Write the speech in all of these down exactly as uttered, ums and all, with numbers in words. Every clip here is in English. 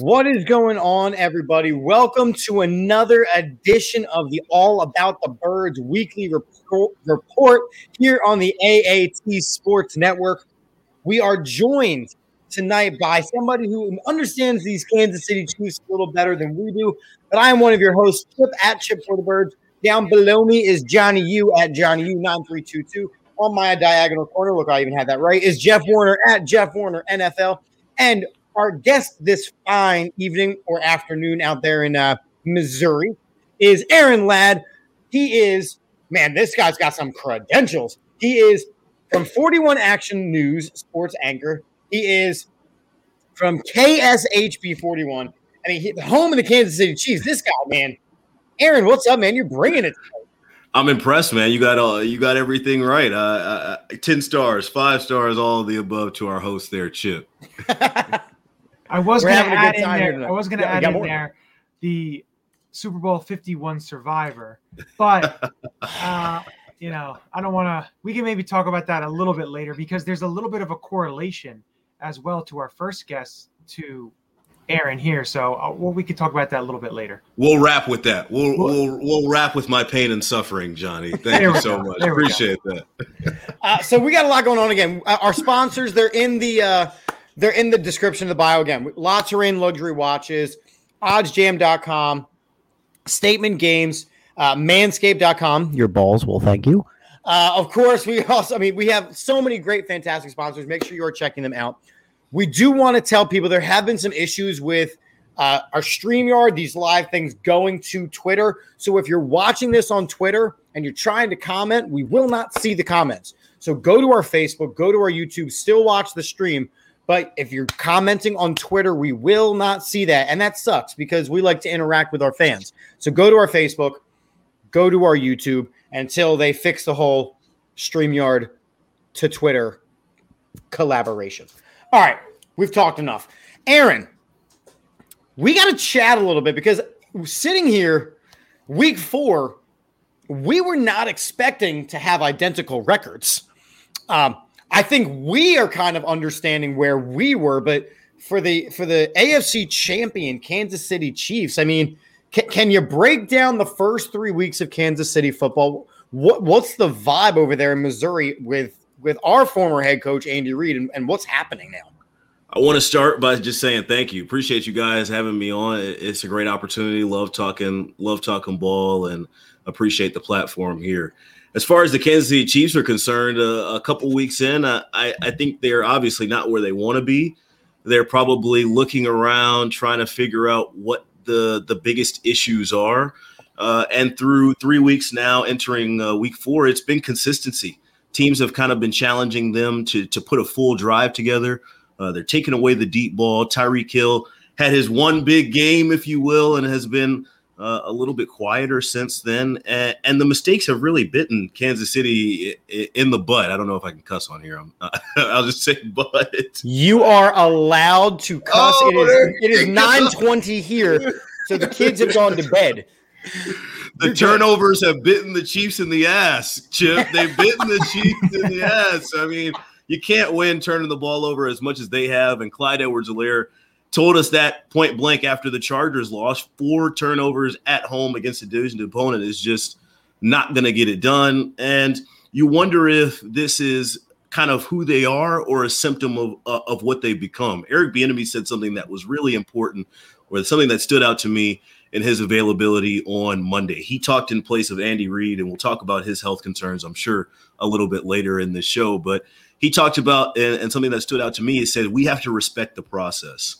What is going on, everybody? Welcome to another edition of the All About the Birds weekly report, report here on the A A T Sports Network. We are joined tonight by somebody who understands these Kansas City Chiefs a little better than we do, but I am one of your hosts, Chip at Chip for the Birds. Down below me is Johnny U at Johnny U nine three two two. On my diagonal corner, look, I even had that right, is Jeff Warner at Jeff Warner N F L. And our guest this fine evening or afternoon out there in uh, Missouri is Aaron Ladd. He is, man, this guy's got some credentials. He is from forty-one Action News sports anchor. He is from K S H B forty-one. I mean, he, the home of the Kansas City Chiefs. This guy, man. Aaron, what's up, man? You're bringing it. I'm impressed, man. You got all, you got everything right. Uh, uh, ten stars, five stars, all of the above to our host there, Chip. I was going to add in there. I was going to add in there the Super Bowl fifty-one survivor, but uh, you know, I don't want to. We can maybe talk about that a little bit later because there's a little bit of a correlation as well to our first guest to Aaron here. So uh, well, we can talk about that a little bit later. We'll wrap with that. We'll we'll we'll wrap with my pain and suffering, Johnny. Thank you so much. Appreciate that. uh, so we got a lot going on again. Uh, our sponsors, they're in the. Uh, They're in the description of the bio again. La Terrain luxury watches, odds jam dot com, Statement Games, uh, manscaped dot com. Your balls will thank you. Uh, of course, we also, I mean, we have so many great, fantastic sponsors. Make sure you are checking them out. We do want to tell people there have been some issues with uh, our StreamYard, these live things going to Twitter. So if you're watching this on Twitter and you're trying to comment, we will not see the comments. So go to our Facebook, go to our YouTube, still watch the stream. But if you're commenting on Twitter, we will not see that. And that sucks because we like to interact with our fans. So go to our Facebook, go to our YouTube until they fix the whole StreamYard to Twitter collaboration. All right, we've talked enough. Aaron, we got to chat a little bit because sitting here week four, we were not expecting to have identical records. Um, I think we are kind of understanding where we were, but for the for the A F C champion, Kansas City Chiefs, I mean, can, can you break down the first three weeks of Kansas City football? What what's the vibe over there in Missouri with, with our former head coach, Andy Reid, and, and what's happening now? I want to start by just saying thank you. Appreciate you guys having me on. It's a great opportunity. Love talking, love talking ball, and appreciate the platform here. As far as the Kansas City Chiefs are concerned, uh, a couple weeks in, I, I, I think they're obviously not where they want to be. They're probably looking around, trying to figure out what the, the biggest issues are. Uh, and through three weeks now, entering uh, week four, it's been consistency. Teams have kind of been challenging them to, to put a full drive together. Uh, they're taking away the deep ball. Tyreek Hill had his one big game, if you will, and has been – Uh, a little bit quieter since then, and, and the mistakes have really bitten Kansas City in the butt. I don't know if I can cuss on here. I'm, uh, I'll just say butt. You are allowed to cuss. Oh, it is it is nine twenty here, so the kids have gone to bed. The turnovers have bitten the Chiefs in the ass, Chip. They've bitten the Chiefs in the ass. I mean, you can't win turning the ball over as much as they have, and Clyde Edwards-Helaire told us that point blank after the Chargers lost. Four turnovers at home against a division opponent is just not going to get it done. And you wonder if this is kind of who they are or a symptom of uh, of what they've become. Eric Bieniemy said something that was really important or something that stood out to me in his availability on Monday. He talked in place of Andy Reid, and we'll talk about his health concerns, I'm sure, a little bit later in this show. But he talked about, and, and something that stood out to me, he said, we have to respect the process.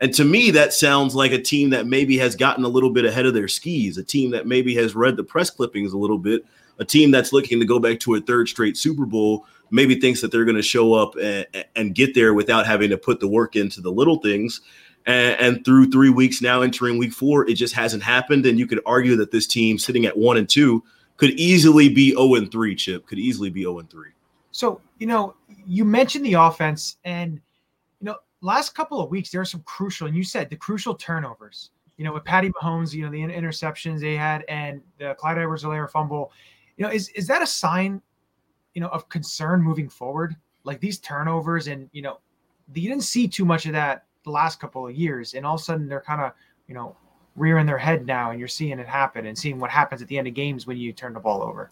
And to me, that sounds like a team that maybe has gotten a little bit ahead of their skis, a team that maybe has read the press clippings a little bit, a team that's looking to go back to a third straight Super Bowl, maybe thinks that they're going to show up and, and get there without having to put the work into the little things. And, and through three weeks now, entering week four, it just hasn't happened. And you could argue that this team sitting at one and two could easily be oh and three, Chip, could easily be oh and three. So, you know, you mentioned the offense and, you know, last couple of weeks, there are some crucial, and you said the crucial turnovers, you know, with Patty Mahomes, you know, the interceptions they had and the Clyde Edwards-Helaire fumble, you know, is, is that a sign, you know, of concern moving forward? Like these turnovers and, you know, you didn't see too much of that the last couple of years, and all of a sudden they're kind of, you know, rearing their head now, and you're seeing it happen and seeing what happens at the end of games when you turn the ball over.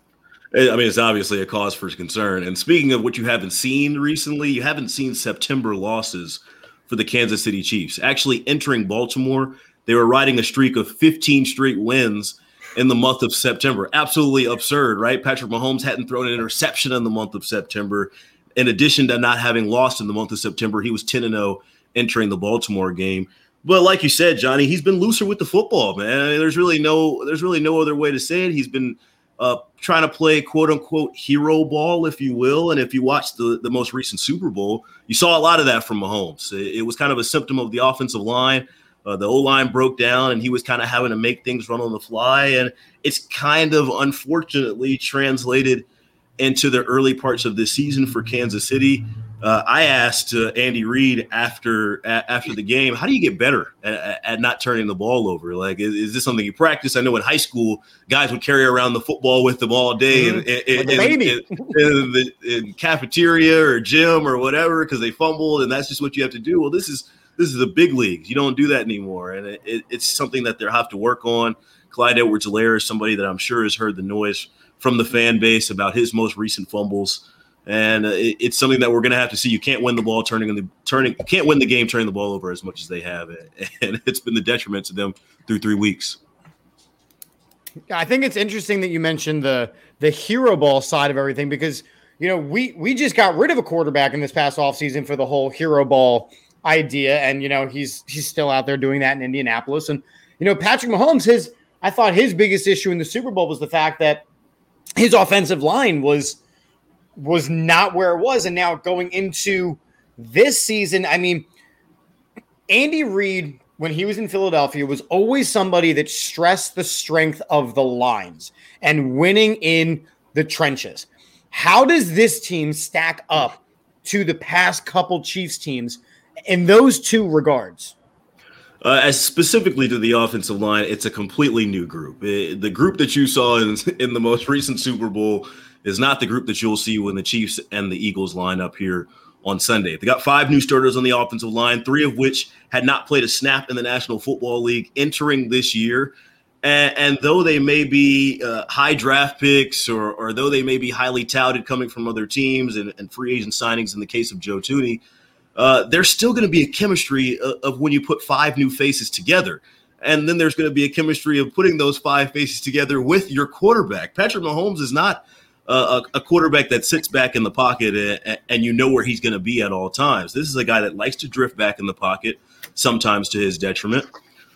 I mean, it's obviously a cause for concern. And speaking of what you haven't seen recently, you haven't seen September losses for the Kansas City Chiefs. Actually entering Baltimore, they were riding a streak of fifteen straight wins in the month of September. Absolutely absurd, right? Patrick Mahomes hadn't thrown an interception in the month of September. In addition to not having lost in the month of September, he was ten and oh entering the Baltimore game. But like you said, Johnny, he's been looser with the football, man. I mean, there's really no there's really no other way to say it. He's been uh, trying to play quote-unquote hero ball, if you will. And if you watch the, the most recent Super Bowl, you saw a lot of that from Mahomes. It, it was kind of a symptom of the offensive line. Uh, the O-line broke down, and he was kind of having to make things run on the fly. And it's kind of unfortunately translated into the early parts of this season for Kansas City. Uh, I asked uh, Andy Reid after a- after the game, how do you get better at, at not turning the ball over? Like, is, is this something you practice? I know in high school, guys would carry around the football with them all day in, in, in, in, in, in the in cafeteria or gym or whatever because they fumbled, and that's just what you have to do. Well, this is this is the big leagues. You don't do that anymore, and it, it, it's something that they'll have to work on. Clyde Edwards-Helaire is somebody that I'm sure has heard the noise from the fan base about his most recent fumbles. And it's something that we're going to have to see. You can't win the ball turning the turning. You can't win the game turning the ball over as much as they have, and it's been the detriment to them through three weeks. I think it's interesting that you mentioned the the hero ball side of everything because you know we we just got rid of a quarterback in this past offseason for the whole hero ball idea, and you know he's he's still out there doing that in Indianapolis. And you know Patrick Mahomes, his I thought his biggest issue in the Super Bowl was the fact that his offensive line was. was not where it was. And now going into this season, I mean, Andy Reid, when he was in Philadelphia, was always somebody that stressed the strength of the lines and winning in the trenches. How does this team stack up to the past couple Chiefs teams in those two regards? Uh, as specifically to the offensive line, it's a completely new group. It, the group that you saw in, in the most recent Super Bowl is not the group that you'll see when the Chiefs and the Eagles line up here on Sunday. They got five new starters on the offensive line, three of which had not played a snap in the National Football League entering this year. And, and though they may be uh, high draft picks or, or though they may be highly touted coming from other teams and, and free agent signings in the case of Joe Tooney, uh, there's still going to be a chemistry of, of when you put five new faces together. And then there's going to be a chemistry of putting those five faces together with your quarterback. Patrick Mahomes is not Uh, a, a quarterback that sits back in the pocket and, and you know where he's going to be at all times. This is a guy that likes to drift back in the pocket, sometimes to his detriment.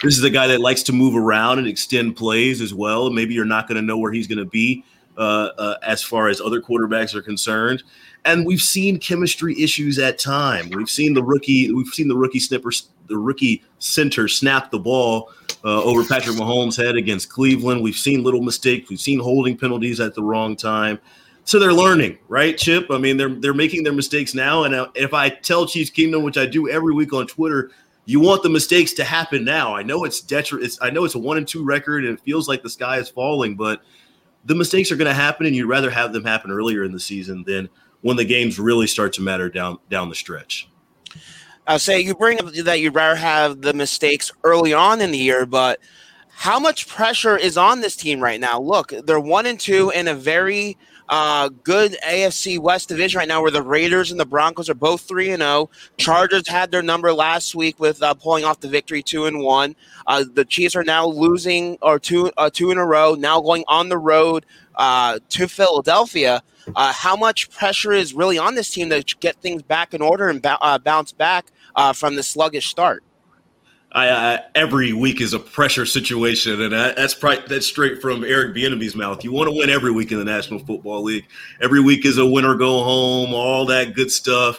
This is a guy that likes to move around and extend plays as well. Maybe you're not going to know where he's going to be uh, uh, as far as other quarterbacks are concerned. And we've seen chemistry issues at time. We've seen the rookie. We've seen the rookie snipper, the rookie center snap the ball Uh, over Patrick Mahomes' head against Cleveland. We've seen little mistakes. We've seen holding penalties at the wrong time. So they're learning, right, Chip? I mean, they're they're making their mistakes now. And if I tell Chiefs Kingdom, which I do every week on Twitter, you want the mistakes to happen now. I know it's detri- it's I know it's a one and two record, and it feels like the sky is falling. But the mistakes are going to happen, and you'd rather have them happen earlier in the season than when the games really start to matter down down the stretch. I'll say you bring up that you'd rather have the mistakes early on in the year, but how much pressure is on this team right now? Look, they're one and two in a very uh, good A F C West division right now where the Raiders and the Broncos are both three and oh. Chargers had their number last week with uh, pulling off the victory two and one. Uh, the Chiefs are now losing or two, uh, two in a row, now going on the road uh, to Philadelphia. Uh, how much pressure is really on this team to get things back in order and b- uh, bounce back Uh, from the sluggish start? I, I, every week is a pressure situation, and I, that's pri- that's straight from Eric Bieniemy's mouth. You want to win every week in the National Football League. Every week is a win or go home, all that good stuff.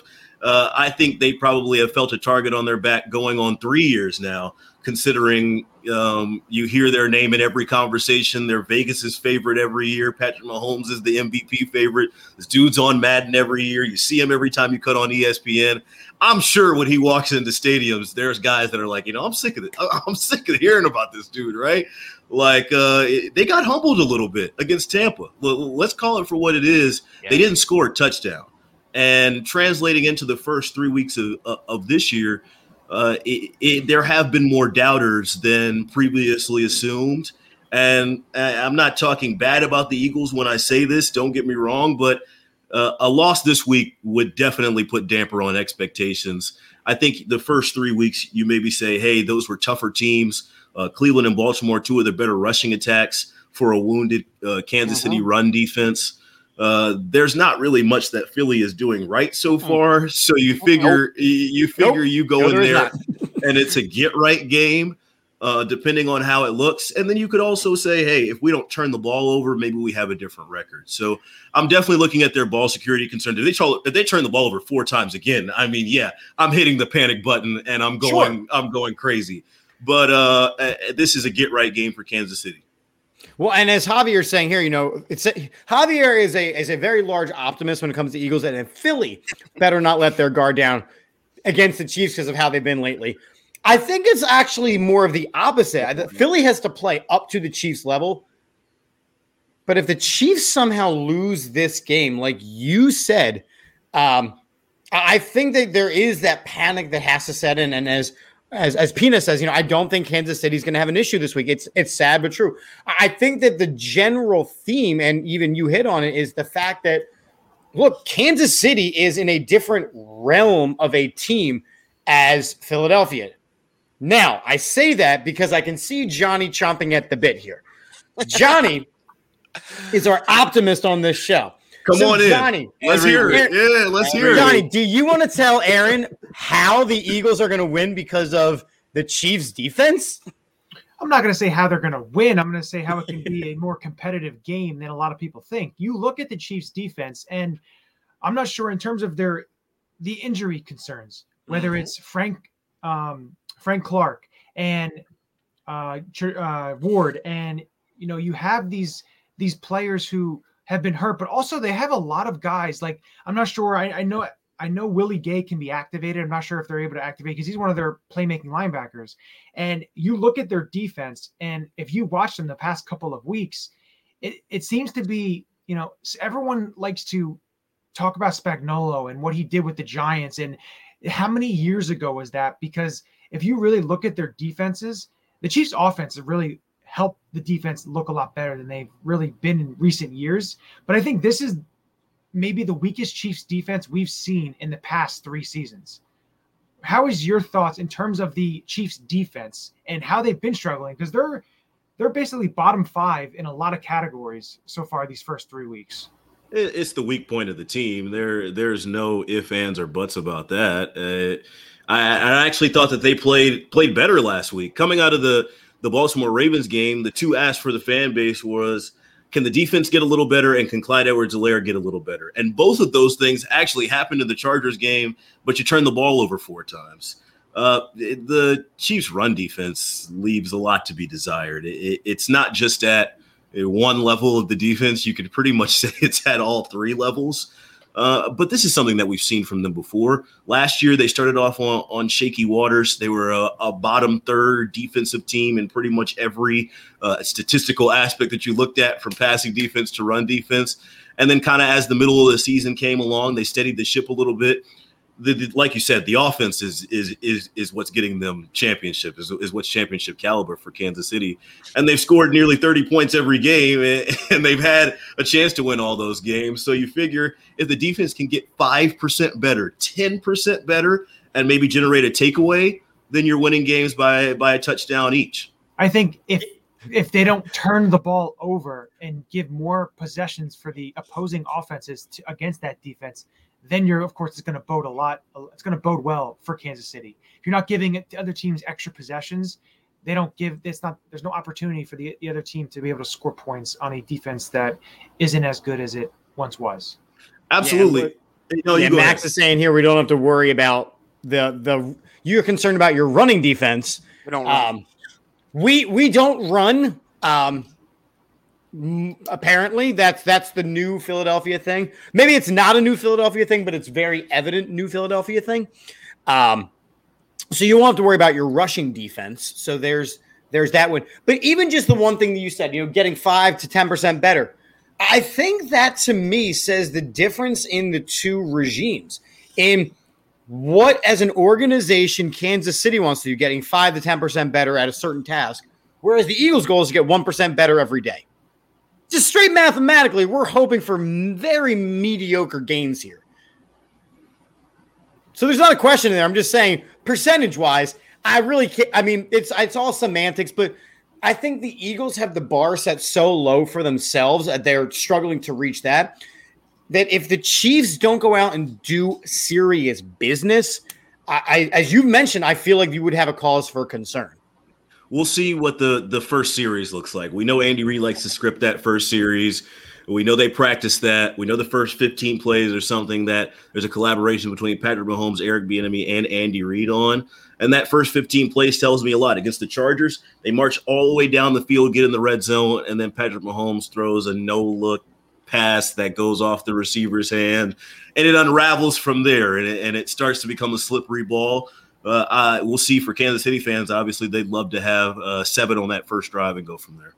Uh, I think they probably have felt a target on their back going on three years now, considering um, you hear their name in every conversation. They're Vegas's favorite every year. Patrick Mahomes is the M V P favorite. This dude's on Madden every year. You see him every time you cut on E S P N. I'm sure when he walks into stadiums, there's guys that are like, you know, I'm sick of it. I'm sick of hearing about this dude, right? Like uh, they got humbled a little bit against Tampa. Let's call it for what it is. Yeah. They didn't score a touchdown. And translating into the first three weeks of, of this year, uh, it, it, there have been more doubters than previously assumed. And I'm not talking bad about the Eagles when I say this, don't get me wrong, but uh, a loss this week would definitely put damper on expectations. I think the first three weeks you maybe say, hey, those were tougher teams. Uh, Cleveland and Baltimore, two of their better rushing attacks for a wounded uh, Kansas mm-hmm. City run defense. Uh, there's not really much that Philly is doing right so far. So you figure nope. you figure nope. you go no, in there and it's a get right game, uh, depending on how it looks. And then you could also say, hey, if we don't turn the ball over, maybe we have a different record. So I'm definitely looking at their ball security concerns. If they, try, if they turn the ball over four times again, I mean, yeah, I'm hitting the panic button and I'm going, sure. I'm going crazy. But uh, this is a get right game for Kansas City. Well, and as Javier's saying here, you know, it's a, Javier is a is a very large optimist when it comes to Eagles, and Philly better not let their guard down against the Chiefs because of how they've been lately. I think it's actually more of the opposite. I think Philly has to play up to the Chiefs level. But if the Chiefs somehow lose this game, like you said, um, I think that there is that panic that has to set in. And as As as Pina says, you know, I don't think Kansas City's going to have an issue this week. It's it's sad but true. I think that the general theme, and even you hit on it, is the fact that, look, Kansas City is in a different realm of a team as Philadelphia. Now, I say that because I can see Johnny chomping at the bit here. Johnny is our optimist on this show. Come so on in. Johnny, let's Aaron, hear it. Yeah, let's hear Johnny, it. Johnny, do you want to tell Aaron how the Eagles are going to win because of the Chiefs' defense? I'm not going to say how they're going to win. I'm going to say how it can be a more competitive game than a lot of people think. You look at the Chiefs' defense, and I'm not sure in terms of their the injury concerns, whether it's Frank um, Frank Clark and uh, uh, Ward, and you know you have these these players who have been hurt, but also they have a lot of guys. Like, I'm not sure. I, I know, I know Willie Gay can be activated. I'm not sure if they're able to activate because he's one of their playmaking linebackers. And you look at their defense, and if you watch them the past couple of weeks, it, it seems to be, you know, everyone likes to talk about Spagnuolo and what he did with the Giants. And how many years ago was that? Because if you really look at their defenses, the Chiefs offense is really help the defense look a lot better than they've really been in recent years. But I think this is maybe the weakest Chiefs defense we've seen in the past three seasons. How is your thoughts in terms of the Chiefs defense and how they've been struggling? Because they're, they're basically bottom five in a lot of categories so far these first three weeks. It's the weak point of the team. There, there's no ifs, ands, or buts about that. Uh, I, I actually thought that they played, played better last week coming out of the, the Baltimore Ravens game. The two asks for the fan base was, can the defense get a little better and can Clyde Edwards-Helaire get a little better? And both of those things actually happened in the Chargers game, but you turn the ball over four times. Uh, the Chiefs' run defense leaves a lot to be desired. It, it's not just at one level of the defense. You could pretty much say it's at all three levels. Uh, but this is something that we've seen from them before. Last year, they started off on, on shaky waters. They were a, a bottom third defensive team in pretty much every uh, statistical aspect that you looked at, from passing defense to run defense. And then kind of as the middle of the season came along, they steadied the ship a little bit. The, the, like you said, the offense is is is is what's getting them championship, is, is what's championship caliber for Kansas City. And they've scored nearly thirty points every game, and, and they've had a chance to win all those games. So you figure if the defense can get five percent better, ten percent better, and maybe generate a takeaway, then you're winning games by by a touchdown each. I think if if they don't turn the ball over and give more possessions for the opposing offenses to, against that defense, then you're, of course, it's going to bode a lot. It's going to bode well for Kansas City. If you're not giving the other teams extra possessions, they don't give. It's not. There's no opportunity for the, the other team to be able to score points on a defense that isn't as good as it once was. Absolutely. Yeah, no, you yeah, go Max ahead. Is saying here we don't have to worry about the the. You're concerned about your running defense. We don't. Run. Um, we we don't run. Um, Apparently that's that's the new Philadelphia thing. Maybe it's not a new Philadelphia thing, but it's very evident new Philadelphia thing. Um, so you won't have to worry about your rushing defense. So there's there's that one. But even just the one thing that you said, you know, getting five to ten percent better, I think that to me says the difference in the two regimes. In what as an organization Kansas City wants to do, getting five to ten percent better at a certain task, whereas the Eagles' goal is to get one percent better every day. Just straight mathematically, we're hoping for very mediocre gains here. So there's not a question in there. I'm just saying percentage-wise, I really can't. I mean, it's it's all semantics, but I think the Eagles have the bar set so low for themselves that they're struggling to reach that, that if the Chiefs don't go out and do serious business, I, I as you mentioned, I feel like you would have a cause for concern. We'll see what the, the first series looks like. We know Andy Reid likes to script that first series. We know they practice that. We know the first fifteen plays or something that there's a collaboration between Patrick Mahomes, Eric Bieniemy, and Andy Reid on. And that first fifteen plays tells me a lot. Against the Chargers, they march all the way down the field, get in the red zone, and then Patrick Mahomes throws a no-look pass that goes off the receiver's hand, and it unravels from there, and it, and it starts to become a slippery ball. Uh, I, we'll see for Kansas City fans, obviously, they'd love to have uh, seven on that first drive and go from there.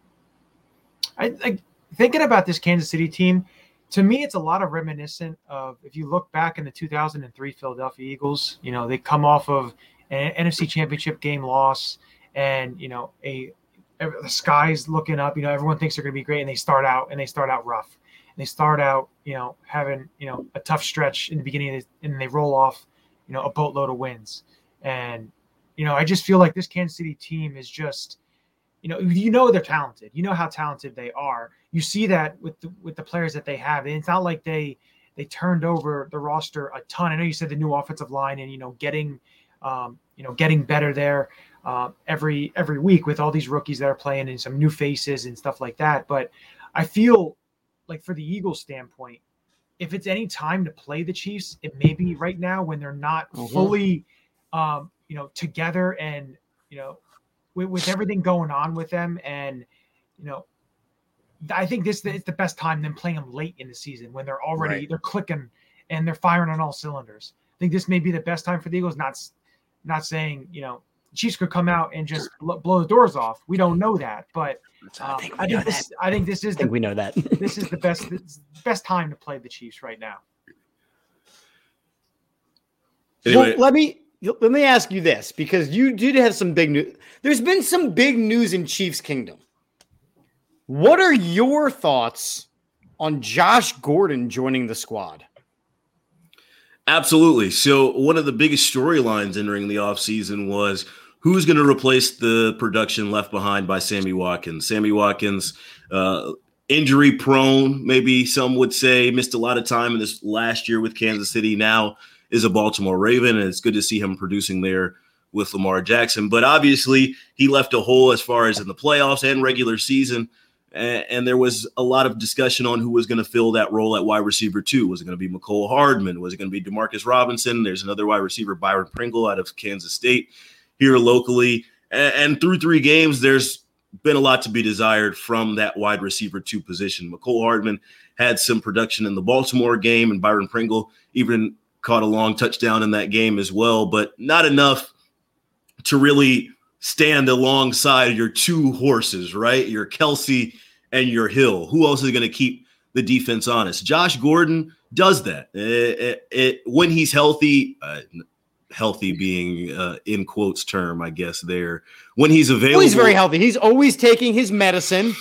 I, I Thinking about this Kansas City team, to me, it's a lot of reminiscent of if you look back in the two thousand three Philadelphia Eagles, you know, they come off of an N F C championship game loss and, you know, a, a the sky's looking up, you know, everyone thinks they're going to be great. And they start out and they start out rough and they start out, you know, having, you know, a tough stretch in the beginning of the, and they roll off, you know, a boatload of wins. And, you know, I just feel like this Kansas City team is just, you know, you know, they're talented, you know how talented they are. You see that with the, with the players that they have. It's not like they they turned over the roster a ton. I know you said the new offensive line and, you know, getting, um, you know, getting better there uh, every every week with all these rookies that are playing and some new faces and stuff like that. But I feel like for the Eagles standpoint, if it's any time to play the Chiefs, it may be right now when they're not mm-hmm. fully, um, you know, together and, you know, with, with everything going on with them and, you know, I think this is the best time than playing them late in the season when they're already right. they're clicking and they're firing on all cylinders. I think this may be the best time for the Eagles. Not, not saying you know Chiefs could come out and just blow the doors off. We don't know that, but um, I think, I think this. That. I think this is. I think the, we know that this is the best best time to play the Chiefs right now. Anyway. Well, let me let me ask you this because you did have some big news. There's been some big news in Chiefs Kingdom. What are your thoughts on Josh Gordon joining the squad? Absolutely. So one of the biggest storylines entering the offseason was who's going to replace the production left behind by Sammy Watkins. Sammy Watkins, uh, injury prone, maybe some would say, missed a lot of time in this last year with Kansas City, now is a Baltimore Raven, and it's good to see him producing there with Lamar Jackson. But obviously he left a hole as far as in the playoffs and regular season. And there was a lot of discussion on who was going to fill that role at wide receiver two. Was it going to be Mecole Hardman? Was it going to be Demarcus Robinson? There's another wide receiver, Byron Pringle, out of Kansas State here locally. And through three games, there's been a lot to be desired from that wide receiver two position. Mecole Hardman had some production in the Baltimore game, and Byron Pringle even caught a long touchdown in that game as well, but not enough to really stand alongside your two horses, right? Your Kelsey and your Hill. Who else is going to keep the defense honest? Josh Gordon does that. It, it, it, when he's healthy, uh, healthy being uh, in quotes term, I guess there. When he's available. Well, he's very healthy. He's always taking his medicine,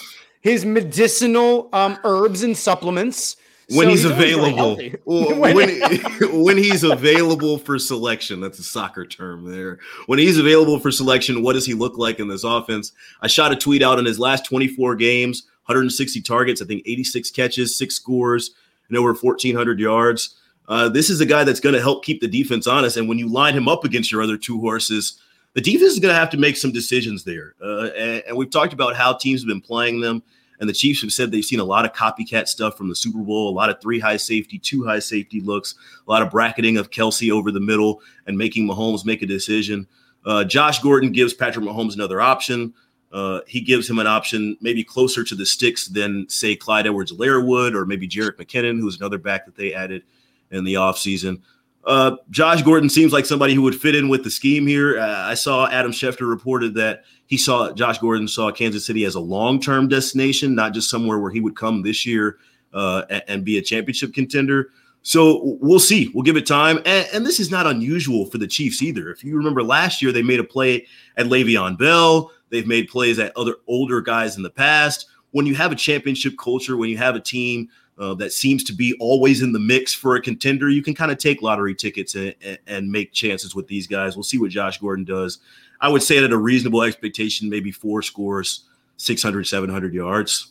his medicinal um, herbs and supplements. When so he's, he's available, really when, when he's available for selection, that's a soccer term there. When he's available for selection, what does he look like in this offense? I shot a tweet out in his last twenty-four games, one hundred sixty targets, I think eighty-six catches, six scores, and over fourteen hundred yards. Uh, this is a guy that's going to help keep the defense honest. And when you line him up against your other two horses, the defense is going to have to make some decisions there. Uh, and, and we've talked about how teams have been playing them. And the Chiefs have said they've seen a lot of copycat stuff from the Super Bowl, a lot of three high safety, two high safety looks, a lot of bracketing of Kelsey over the middle and making Mahomes make a decision. Uh, Josh Gordon gives Patrick Mahomes another option. Uh, he gives him an option maybe closer to the sticks than, say, Clyde Edwards-Helaire would, or maybe Jerick McKinnon, who's another back that they added in the offseason. Uh, Josh Gordon seems like somebody who would fit in with the scheme here. Uh, I saw Adam Schefter reported that he saw Josh Gordon saw Kansas City as a long-term destination, not just somewhere where he would come this year uh, and, and be a championship contender. So we'll see. We'll give it time. And, and this is not unusual for the Chiefs either. If you remember last year, they made a play at Le'Veon Bell. They've made plays at other older guys in the past. When you have a championship culture, when you have a team uh, that seems to be always in the mix for a contender, you can kind of take lottery tickets and, and, and make chances with these guys. We'll see what Josh Gordon does. I would say that a reasonable expectation, maybe four scores, six hundred, seven hundred yards.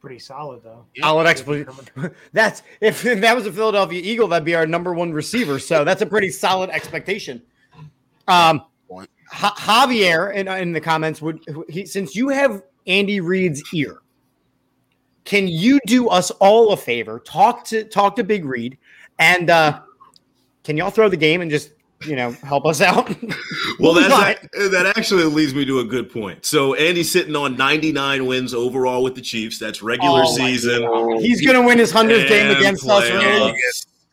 Pretty solid though. Solid expectation. That's if, if that was a Philadelphia Eagle, that'd be our number one receiver. So that's a pretty solid expectation. Um, ha- Javier in, in the comments would he, since you have Andy Reid's ear, can you do us all a favor? Talk to talk to Big Reid, and uh, can y'all throw the game and just you know help us out? Well, that's a, that actually leads me to a good point. So Andy's sitting on ninety-nine wins overall with the Chiefs. That's regular oh season. God. He's going to win his hundredth game against us. Really.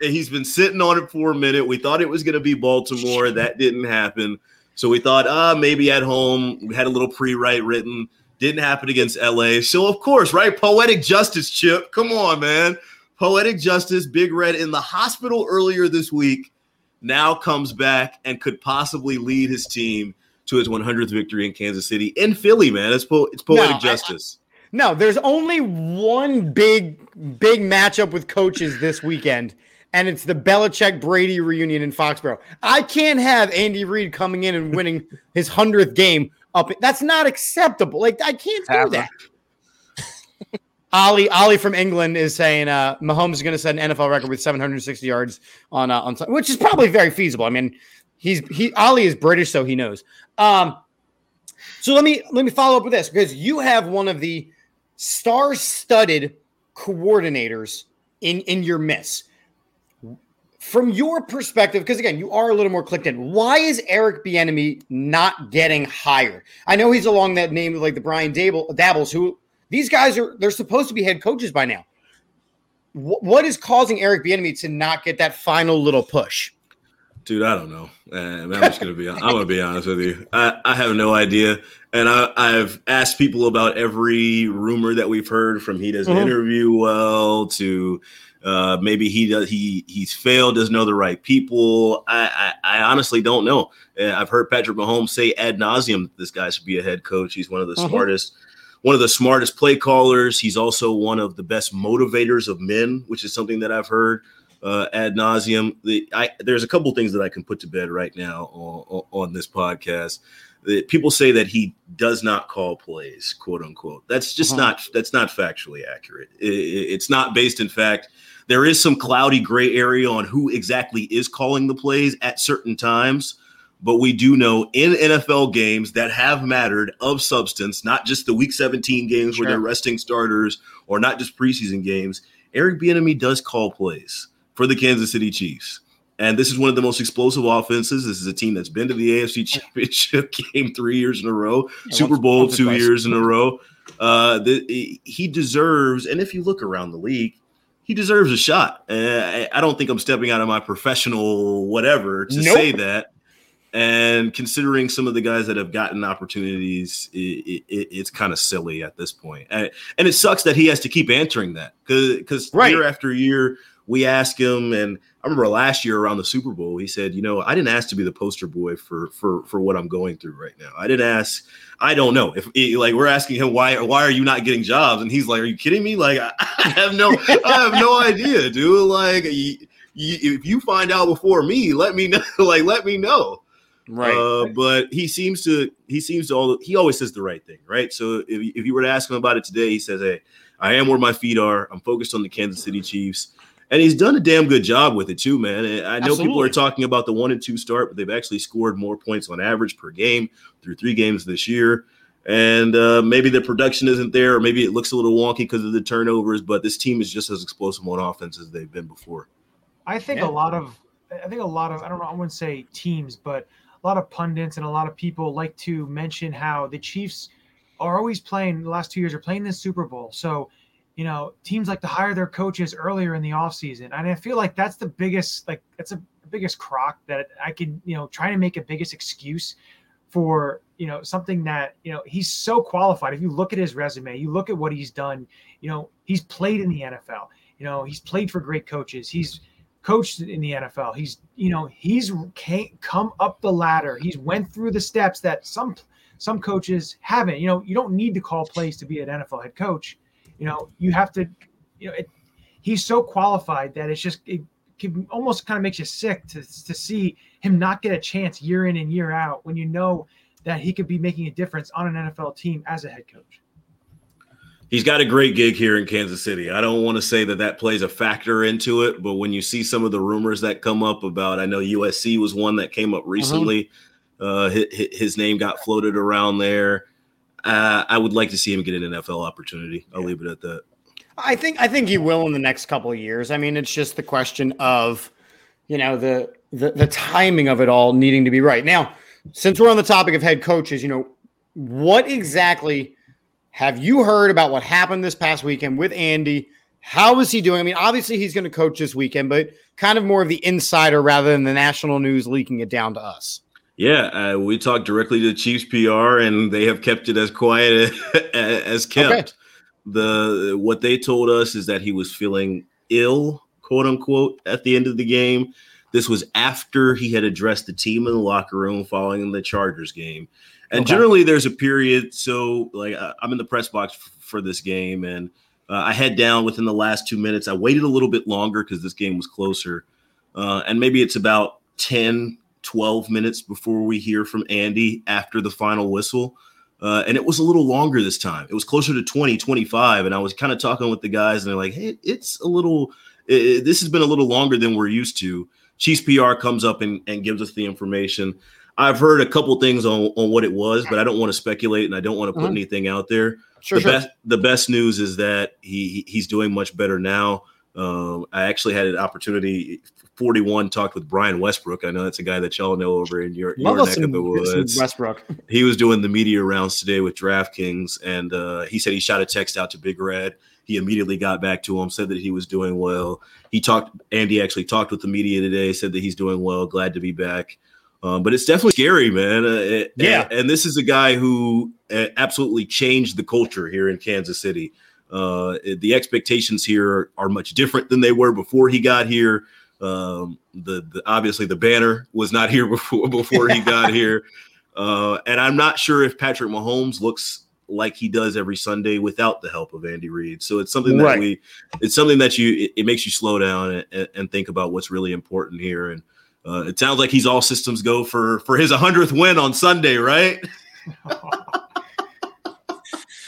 He's been sitting on it for a minute. We thought it was going to be Baltimore. That didn't happen. So we thought, ah, maybe at home. We had a little pre-write written. Didn't happen against L A. So, of course, right, poetic justice, Chip. Come on, man. Poetic justice, Big Red in the hospital earlier this week. Now comes back and could possibly lead his team to his hundredth victory in Kansas City in Philly, man. It's po- it's poetic no, justice. I, I, no, there's only one big, big matchup with coaches this weekend, and it's the Belichick-Brady reunion in Foxborough. I can't have Andy Reid coming in and winning his hundredth game up. That's not acceptable. Like, I can't do Ever. that. Ollie, Ollie from England is saying uh, Mahomes is going to set an N F L record with seven hundred sixty yards on uh, on which is probably very feasible. I mean, he's he Ollie is British, so he knows. Um, so let me let me follow up with this because you have one of the star-studded coordinators in in your midst. From your perspective, because again, you are a little more clicked in. Why is Eric Bieniemy not getting hired? I know he's along that name of like the Brian Dable, Dabbles who. These guys are, they're supposed to be head coaches by now. W- what is causing Eric Bieniemy to not get that final little push? Dude, I don't know. And I'm just going to be, I'm going to be honest with you. I, I have no idea. And I, I've asked people about every rumor that we've heard from he doesn't mm-hmm. interview well to uh, maybe he does, he he's failed, doesn't know the right people. I, I, I honestly don't know. And I've heard Patrick Mahomes say ad nauseum that this guy should be a head coach. He's one of the mm-hmm. smartest. One of the smartest play callers. He's also one of the best motivators of men, which is something that I've heard uh, ad nauseum. The, I, there's a couple things that I can put to bed right now on, on this podcast. The, people say that he does not call plays, quote unquote. That's just uh-huh. not that's not factually accurate. It, it's not based in fact. There is some cloudy gray area on who exactly is calling the plays at certain times. But we do know in N F L games that have mattered of substance, not just the Week seventeen games sure. where they're resting starters or not just preseason games, Eric Bieniemy does call plays for the Kansas City Chiefs. And this is one of the most explosive offenses. This is a team that's been to the A F C Championship game three years in a row, yeah, Super Bowl once, once two twice. years in a row. Uh, the, he deserves, and if you look around the league, he deserves a shot. Uh, I don't think I'm stepping out of my professional whatever to nope. say that. And considering some of the guys that have gotten opportunities, it, it, it's kind of silly at this point. And, and it sucks that he has to keep answering that because right. year after year we ask him. And I remember last year around the Super Bowl, he said, you know, I didn't ask to be the poster boy for for, for what I'm going through right now. I didn't ask. I don't know if like we're asking him, why why are you not getting jobs? And he's like, are you kidding me? Like, I, I have no I have no idea, dude. Like, you, you, if you find out before me, let me know. Like, let me know. Right, uh, but he seems to he seems to all he always says the right thing, right? So if if you were to ask him about it today, he says, "Hey, I am where my feet are. I'm focused on the Kansas City Chiefs," and he's done a damn good job with it too, man. And I know Absolutely. people are talking about the one and two start, but they've actually scored more points on average per game through three games this year. And uh, maybe the production isn't there, or maybe it looks a little wonky because of the turnovers. But this team is just as explosive on offense as they've been before. I think yeah. a lot of I think a lot of I don't know I wouldn't say teams, but a lot of pundits and a lot of people like to mention how the Chiefs are always playing the last two years are playing the Super Bowl. So, you know, teams like to hire their coaches earlier in the offseason. And I feel like that's the biggest, like that's a, the biggest crock that I could, you know, try to make a biggest excuse for, you know, something that, you know, he's so qualified. If you look at his resume, you look at what he's done, you know, he's played in the N F L. You know, he's played for great coaches. He's coached in the N F L. He's, you know, he's can't come up the ladder. He's went through the steps that some some coaches haven't. You know, you don't need to call plays to be an N F L head coach. You know, you have to, you know, it, he's so qualified that it's just, it can almost kind of makes you sick to to see him not get a chance year in and year out when you know that he could be making a difference on an N F L team as a head coach. He's got a great gig here in Kansas City. I don't want to say that that plays a factor into it, but when you see some of the rumors that come up about, I know U S C was one that came up recently. Uh-huh. Uh, his, his name got floated around there. Uh, I would like to see him get an N F L opportunity. I'll yeah. leave it at that. I think I think he will in the next couple of years. I mean, it's just the question of, you know, the the, the timing of it all needing to be right. Now, since we're on the topic of head coaches, you know, what exactly have you heard about what happened this past weekend with Andy? How is he doing? I mean, obviously he's going to coach this weekend, but kind of more of the insider rather than the national news leaking it down to us. Yeah, uh, we talked directly to Chiefs P R, and they have kept it as quiet as kept. Okay. The what they told us is that he was feeling ill, quote unquote, at the end of the game. This was after he had addressed the team in the locker room following the Chargers game. And okay. generally there's a period. So like I'm in the press box f- for this game, and uh, I head down within the last two minutes. I waited a little bit longer because this game was closer. Uh, and maybe it's about ten, twelve minutes before we hear from Andy after the final whistle. Uh, and it was a little longer this time. It was closer to twenty, twenty-five. And I was kind of talking with the guys, and they're like, hey, it's a little, it, this has been a little longer than we're used to. Chiefs P R comes up and, and gives us the information. I've heard a couple things on, on what it was, but I don't want to speculate, and I don't want to put mm-hmm. anything out there. Sure, the sure. best the best news is that he he's doing much better now. Um, I actually had an opportunity. forty-one talked with Brian Westbrook. I know that's a guy that y'all know over in your, your neck of the woods. Westbrook. He was doing the media rounds today with DraftKings, and uh, he said he shot a text out to Big Red. He immediately got back to him, said that he was doing well. He talked. Andy actually talked with the media today, said that he's doing well, glad to be back. Um, but it's definitely scary, man. Uh, it, yeah. And, and this is a guy who uh, absolutely changed the culture here in Kansas City. Uh, it, the expectations here are much different than they were before he got here. Um, the, the obviously the banner was not here before before he got here. Uh, and I'm not sure if Patrick Mahomes looks like he does every Sunday without the help of Andy Reid. So it's something that right. we, it's something that you, it, it makes you slow down and, and think about what's really important here. And uh, it sounds like he's all systems go for, for his hundredth win on Sunday, right?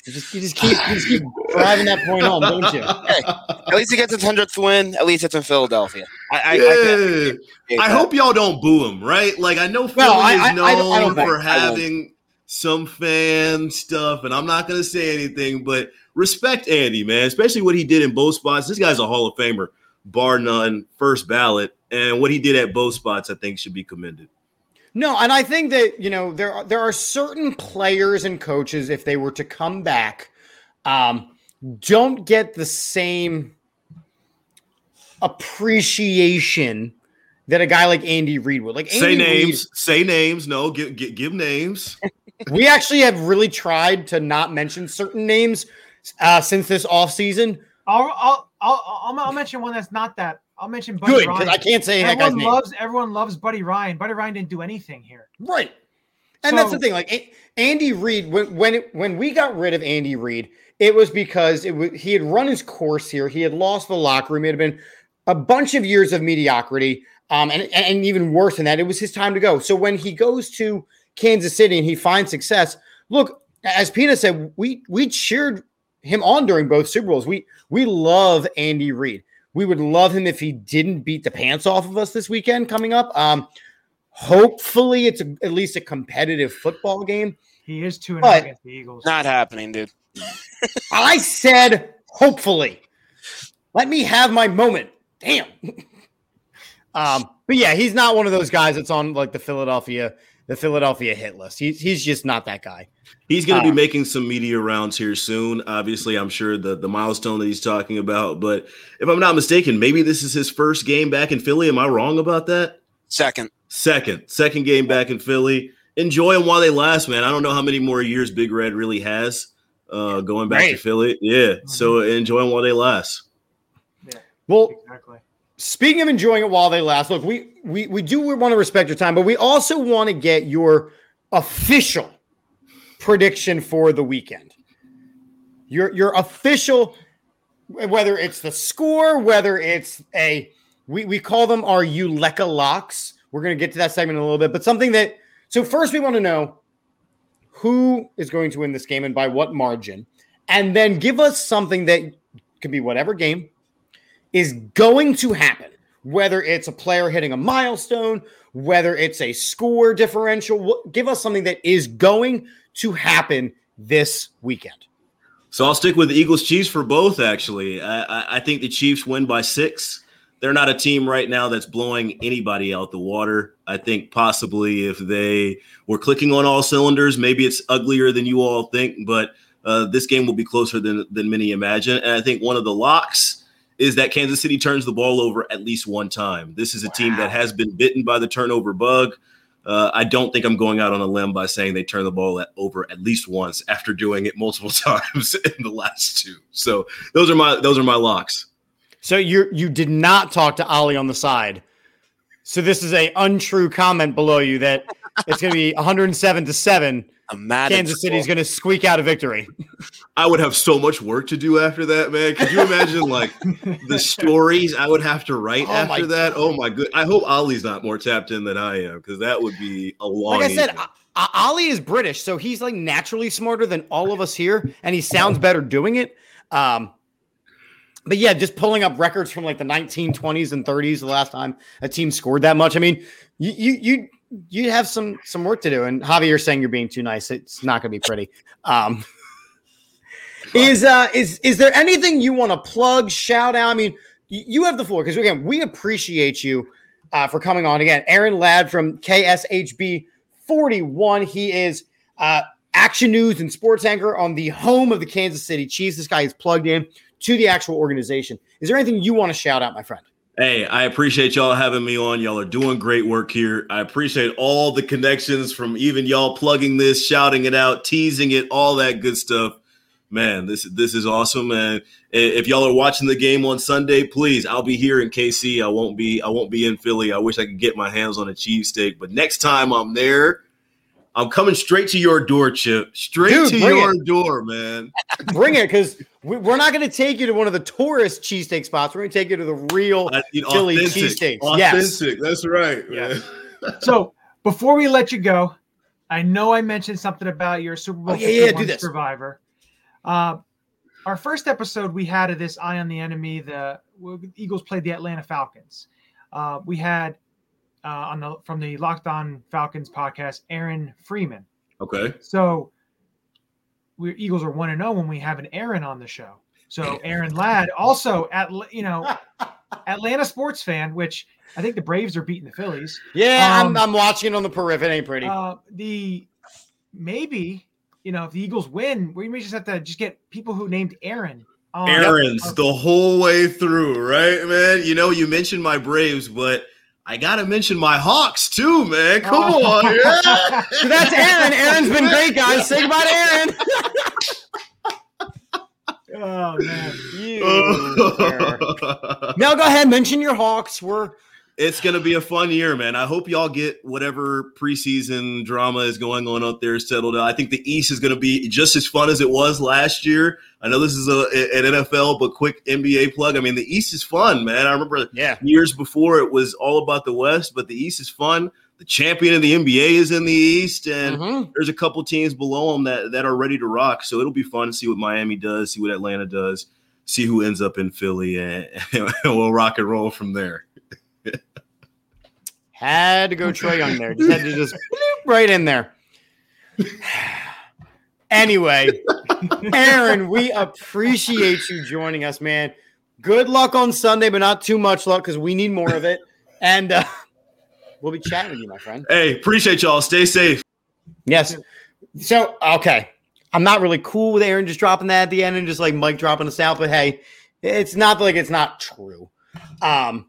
You just, you just keep, you just keep driving that point home, don't you? Hey, at least he gets his hundredth win. At least it's in Philadelphia. I, I, yeah. I, I, I, I hope y'all don't boo him, right? Like I know Philly no, I, is known I, I don't, I don't for think, having some fan stuff, and I'm not going to say anything, but respect Andy, man, especially what he did in both spots. This guy's a Hall of Famer, bar none, first ballot, and what he did at both spots, I think, should be commended. No, and I think that, you know, there are, there are certain players and coaches, if they were to come back, um, don't get the same appreciation that a guy like Andy Reid would. Like Andy say names, Reid, say names. No, give give, give names. We actually have really tried to not mention certain names uh, since this offseason. I'll I'll, I'll I'll I'll mention one that's not that. I'll mention Buddy Good, Ryan. Good, because I can't say everyone that guy's name. Loves, everyone loves Buddy Ryan. Buddy Ryan didn't do anything here. Right. And so, that's the thing. Like a- Andy Reid, when when, it, when we got rid of Andy Reid, it was because it w- he had run his course here. He had lost the locker room. It had been a bunch of years of mediocrity. Um, and, and even worse than that, it was his time to go. So when he goes to Kansas City and he finds success, look, as Pina said, we we cheered him on during both Super Bowls. We we love Andy Reid. We would love him if he didn't beat the pants off of us this weekend coming up. Um, hopefully, it's a, at least a competitive football game. He is two and zero against the Eagles. Not happening, dude. I said hopefully. Let me have my moment. Damn. um, but yeah, he's not one of those guys that's on like the Philadelphia. The Philadelphia hit list. He's he's just not that guy. He's going to uh, be making some media rounds here soon. Obviously, I'm sure the, the milestone that he's talking about. But if I'm not mistaken, maybe this is his first game back in Philly. Am I wrong about that? Second. Second. Second game back in Philly. Enjoy them while they last, man. I don't know how many more years Big Red really has uh, going back right. to Philly. Yeah, mm-hmm. So enjoy them while they last. Yeah. Well, exactly. Speaking of enjoying it while they last, look, we we we do want to respect your time, but we also want to get your official prediction for the weekend. Your your official, whether it's the score, whether it's a we we call them our Eureka locks. We're going to get to that segment in a little bit, but something that so first we want to know who is going to win this game and by what margin, and then give us something that could be whatever game is going to happen, whether it's a player hitting a milestone, whether it's a score differential. Give us something that is going to happen this weekend. So I'll stick with the Eagles Chiefs for both, actually. I, I think the Chiefs win by six. They're not a team right now that's blowing anybody out the water. I think possibly if they were clicking on all cylinders, maybe it's uglier than you all think, but uh, this game will be closer than, than many imagine. And I think one of the locks is that Kansas City turns the ball over at least one time. This is a wow. team that has been bitten by the turnover bug. Uh, I don't think I'm going out on a limb by saying they turn the ball at, over at least once after doing it multiple times in the last two. So those are my those are my locks. So you you did not talk to Ali on the side. So this is a untrue comment below you that it's going to be one hundred seven to seven. I'm mad Kansas City is going to squeak out a victory. I would have so much work to do after that, man. Could you imagine, like, the stories I would have to write oh after that? God. Oh, my good. I hope Ollie's not more tapped in than I am, because that would be a long Like I said, I- Ollie is British, so he's, like, naturally smarter than all of us here, and he sounds better doing it. Um, but, yeah, just pulling up records from, like, the nineteen twenties and thirties, the last time a team scored that much. I mean, you you you – you have some some work to do, and Javi, you're saying you're being too nice. It's not going to be pretty. Um, is uh, is is there anything you want to plug? Shout out. I mean, you have the floor because again, we appreciate you uh, for coming on again. Aaron Ladd from K S H B forty-one. He is uh, action news and sports anchor on the home of the Kansas City Chiefs. This guy is plugged in to the actual organization. Is there anything you want to shout out, my friend? Hey, I appreciate y'all having me on. Y'all are doing great work here. I appreciate all the connections from even y'all plugging this, shouting it out, teasing it, all that good stuff. Man, this this is awesome. And if y'all are watching the game on Sunday, please, I'll be here in K C. I won't be I won't be in Philly. I wish I could get my hands on a cheesesteak. But next time I'm there, I'm coming straight to your door, Chip. Straight Dude, to your it. door, man. Bring it, because we're not going to take you to one of the tourist cheesesteak spots. We're going to take you to the real Philly cheesesteaks. Authentic. Yes. That's right, man. Yeah. So before we let you go, I know I mentioned something about your Super Bowl oh, yeah, yeah, do this. Survivor. Uh, our first episode we had of this Eye on the Enemy, the Eagles played the Atlanta Falcons. Uh, we had – Uh, on the from the Locked On Falcons podcast, Aaron Freeman. Okay. So we Eagles are one and zero when we have an Aaron on the show. So Aaron Ladd, also at you know Atlanta sports fan, which I think the Braves are beating the Phillies. Yeah, um, I'm I'm watching it on the periphery. It ain't pretty. Uh, the maybe you know if the Eagles win, we may just have to just get people who named Aaron. Um, Aaron's our- the whole way through, right, man? You know, you mentioned my Braves, but I got to mention my Hawks, too, man. Come oh. on. Yeah. So that's Aaron. Aaron's been great, guys. Say goodbye to Aaron. Oh, man. You oh. Now go ahead. Mention your Hawks. We're... It's going to be a fun year, man. I hope y'all get whatever preseason drama is going on out there settled out. I think the East is going to be just as fun as it was last year. I know this is a, an N F L, but quick N B A plug. I mean, the East is fun, man. I remember yeah. years before it was all about the West, but the East is fun. The champion of the N B A is in the East, and mm-hmm. there's a couple teams below them that, that are ready to rock. So it'll be fun to see what Miami does, see what Atlanta does, see who ends up in Philly, and, and we'll rock and roll from there. Had to go Trae Young there. Just had to just bloop right in there. Anyway, Aaron, we appreciate you joining us, man. Good luck on Sunday, but not too much luck because we need more of it. And uh, we'll be chatting with you, my friend. Hey, appreciate y'all. Stay safe. Yes. So, okay. I'm not really cool with Aaron just dropping that at the end and just like Mike dropping us out, but hey, it's not like it's not true. Um,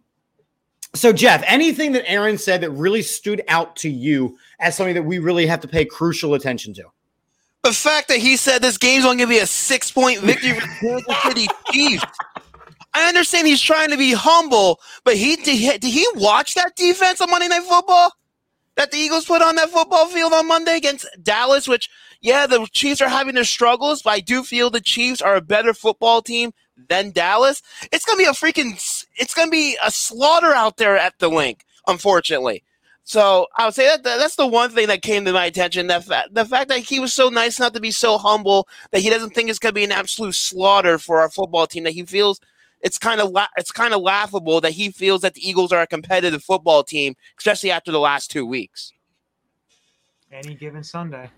So, Jeff, anything that Aaron said that really stood out to you as something that we really have to pay crucial attention to? The fact that he said this game's only going to be a six-point victory for the Kansas City Chiefs. I understand he's trying to be humble, but he did, he did he watch that defense on Monday Night Football that the Eagles put on that football field on Monday against Dallas, which, yeah, the Chiefs are having their struggles, but I do feel the Chiefs are a better football team than Dallas. It's going to be a freaking – it's going to be a slaughter out there at the link, unfortunately. So I would say that that's the one thing that came to my attention, that fa- the fact that he was so nice not to be so humble, that he doesn't think it's going to be an absolute slaughter for our football team, that he feels it's kind of la- it's kind of laughable that he feels that the Eagles are a competitive football team, especially after the last two weeks. Any given Sunday.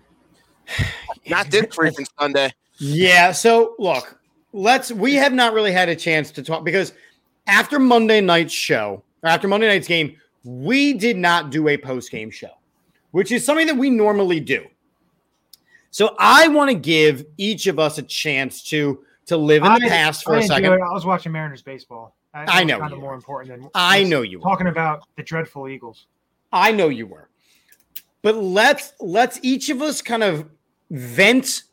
Not this freaking Sunday. Yeah, so look, let's we have not really had a chance to talk, because after Monday night's show, or after Monday night's game, we did not do a post-game show, which is something that we normally do. So I want to give each of us a chance to to live in I, the past for I a second. I was watching Mariners baseball. I, I know. Kind of more important than I know you talking were. about the dreadful Eagles. I know you were. But let's let's each of us kind of vent,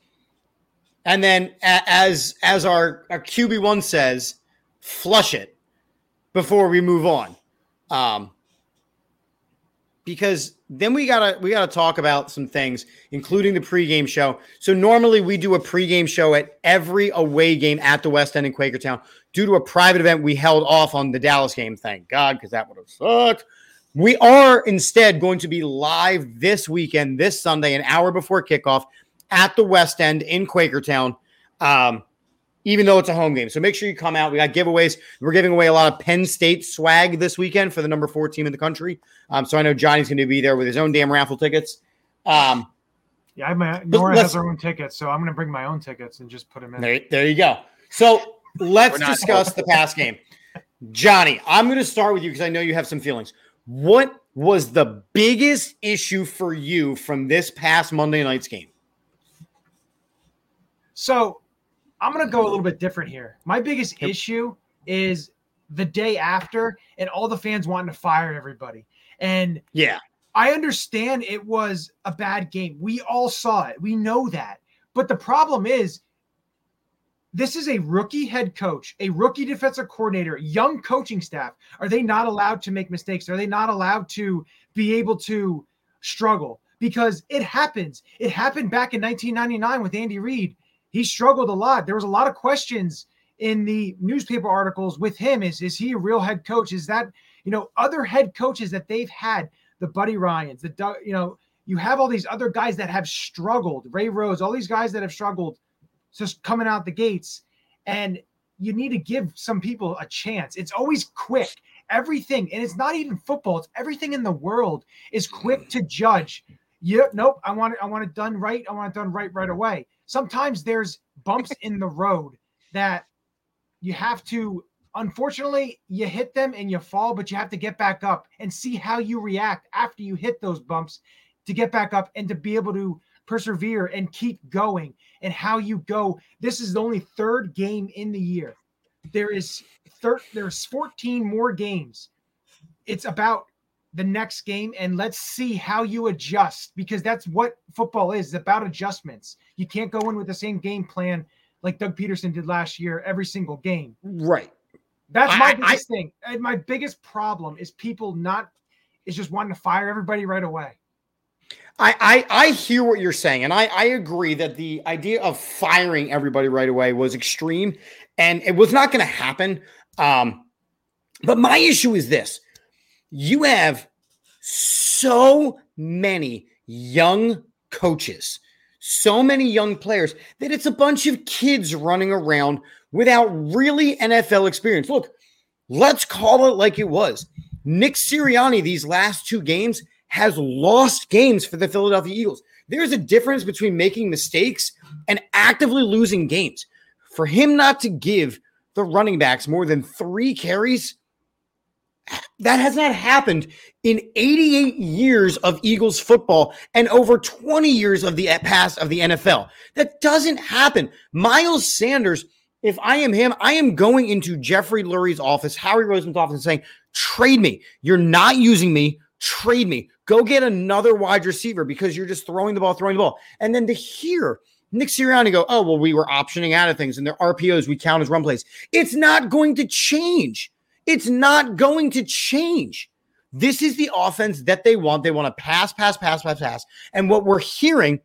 and then as as our, our Q B one says, flush it before we move on. Um, because then we gotta we gotta talk about some things, including the pregame show. So normally we do a pregame show at every away game at the West End in Quakertown. Due to a private event, we held off on the Dallas game. Thank God, because that would have sucked. We are instead going to be live this weekend, this Sunday, an hour before kickoff at the West End in Quakertown, um, even though it's a home game. So make sure you come out. We got giveaways. We're giving away a lot of Penn State swag this weekend for the number four team in the country. Um, so I know Johnny's going to be there with his own damn raffle tickets. Um, yeah, I have Nora has her own tickets, so I'm going to bring my own tickets and just put them in. There, there you go. So let's discuss the past game. Johnny, I'm going to start with you because I know you have some feelings. What was the biggest issue for you from this past Monday night's game? So I'm going to go a little bit different here. My biggest yep. issue is the day after and all the fans wanting to fire everybody. And yeah, I understand it was a bad game. We all saw it. We know that. But the problem is, this is a rookie head coach, a rookie defensive coordinator, young coaching staff. Are they not allowed to make mistakes? Are they not allowed to be able to struggle? Because it happens. It happened back in nineteen ninety-nine with Andy Reid. He struggled a lot. There was a lot of questions in the newspaper articles with him. Is, is he a real head coach? Is that, you know, other head coaches that they've had, the Buddy Ryans, the, you know, you have all these other guys that have struggled, Ray Rose, all these guys that have struggled just coming out the gates, and you need to give some people a chance. It's always quick. Everything, and it's not even football. It's everything in the world is quick to judge. Yeah, nope, I want it, I want it done right. I want it done right right away. Sometimes there's bumps in the road that you have to, unfortunately, you hit them and you fall, but you have to get back up and see how you react after you hit those bumps to get back up and to be able to persevere and keep going, and how you go. This is the only third game in the year. There is thir- there's fourteen more games. It's about the next game, and let's see how you adjust, because that's what football is. It's about adjustments. You can't go in with the same game plan like Doug Peterson did last year every single game. Right. That's my I, biggest I, thing. And my biggest problem is people not is just wanting to fire everybody right away. I, I, I hear what you're saying, and I, I agree that the idea of firing everybody right away was extreme, and it was not going to happen. Um, but my issue is this. You have so many young coaches, so many young players, that it's a bunch of kids running around without really N F L experience. Look, let's call it like it was. Nick Sirianni, these last two games, has lost games for the Philadelphia Eagles. There's a difference between making mistakes and actively losing games. For him not to give the running backs more than three carries, that has not happened in eighty-eight years of Eagles football and over twenty years of the past of the N F L. That doesn't happen. Miles Sanders, if I am him, I am going into Jeffrey Lurie's office, Howie Roseman's office, and saying, trade me. You're not using me. Trade me. Go get another wide receiver because you're just throwing the ball, throwing the ball. And then to hear Nick Sirianni go, oh, well, we were optioning out of things, and their R P Os we count as run plays. It's not going to change. It's not going to change. This is the offense that they want. They want to pass, pass, pass, pass, pass. And what we're hearing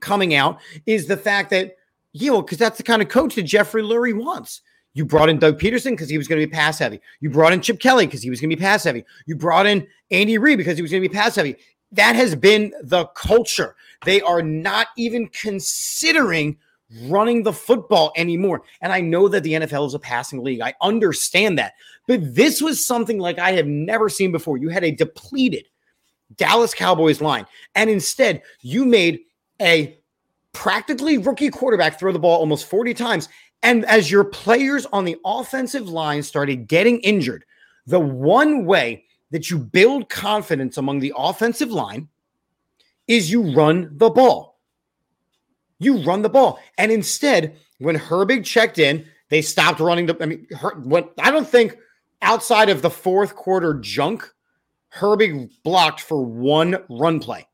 coming out is the fact that, you know, because that's the kind of coach that Jeffrey Lurie wants. You brought in Doug Peterson because he was going to be pass heavy. You brought in Chip Kelly because he was going to be pass heavy. You brought in Andy Reid because he was going to be pass heavy. That has been the culture. They are not even considering running the football anymore. And I know that the N F L is a passing league. I understand that. But this was something like I have never seen before. You had a depleted Dallas Cowboys line, and instead you made a practically rookie quarterback throw the ball almost forty times. And as your players on the offensive line started getting injured, the one way that you build confidence among the offensive line is you run the ball. You run the ball. And instead, when Herbig checked in, they stopped running the, I mean, Her, when, I don't think outside of the fourth quarter junk, Herbig blocked for one run play.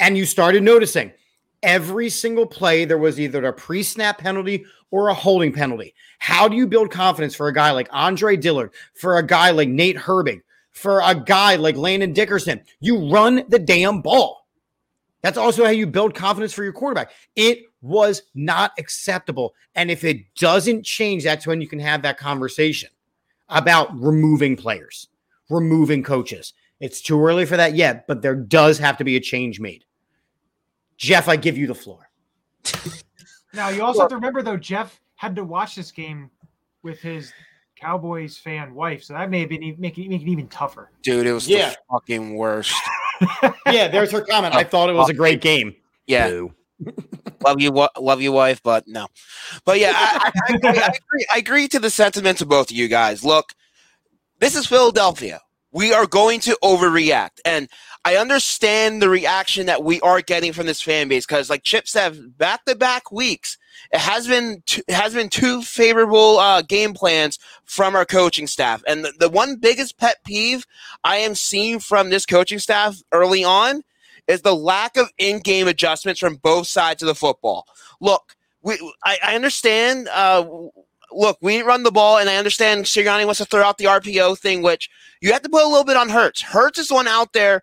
And you started noticing every single play, there was either a pre-snap penalty or a holding penalty. How do you build confidence for a guy like Andre Dillard, for a guy like Nate Herbig, for a guy like Landon Dickerson? You run the damn ball. That's also how you build confidence for your quarterback. It was not acceptable. And if it doesn't change, that's when you can have that conversation about removing players, removing coaches. It's too early for that yet, but there does have to be a change made. Jeff, I give you the floor. Now, you also well, have to remember, though, Jeff had to watch this game with his Cowboys fan wife, so that may have been making make it even tougher. Dude, it was yeah. the fucking worst. Yeah, there's her comment. I thought it was a great game. Yeah. love you, love you, wife, but no. But yeah, I, I, agree, I agree. I agree to the sentiments of both of you guys. Look, this is Philadelphia. We are going to overreact, and I understand the reaction that we are getting from this fan base because, like Chip said, back-to-back weeks, it has been two, it has been two favorable uh, game plans from our coaching staff. And the, the one biggest pet peeve I am seeing from this coaching staff early on is the lack of in-game adjustments from both sides of the football. Look, we, I, I understand uh, – Look, we didn't run the ball, and I understand Sirianni wants to throw out the R P O thing, which you have to put a little bit on Hurts. Hurts is the one out there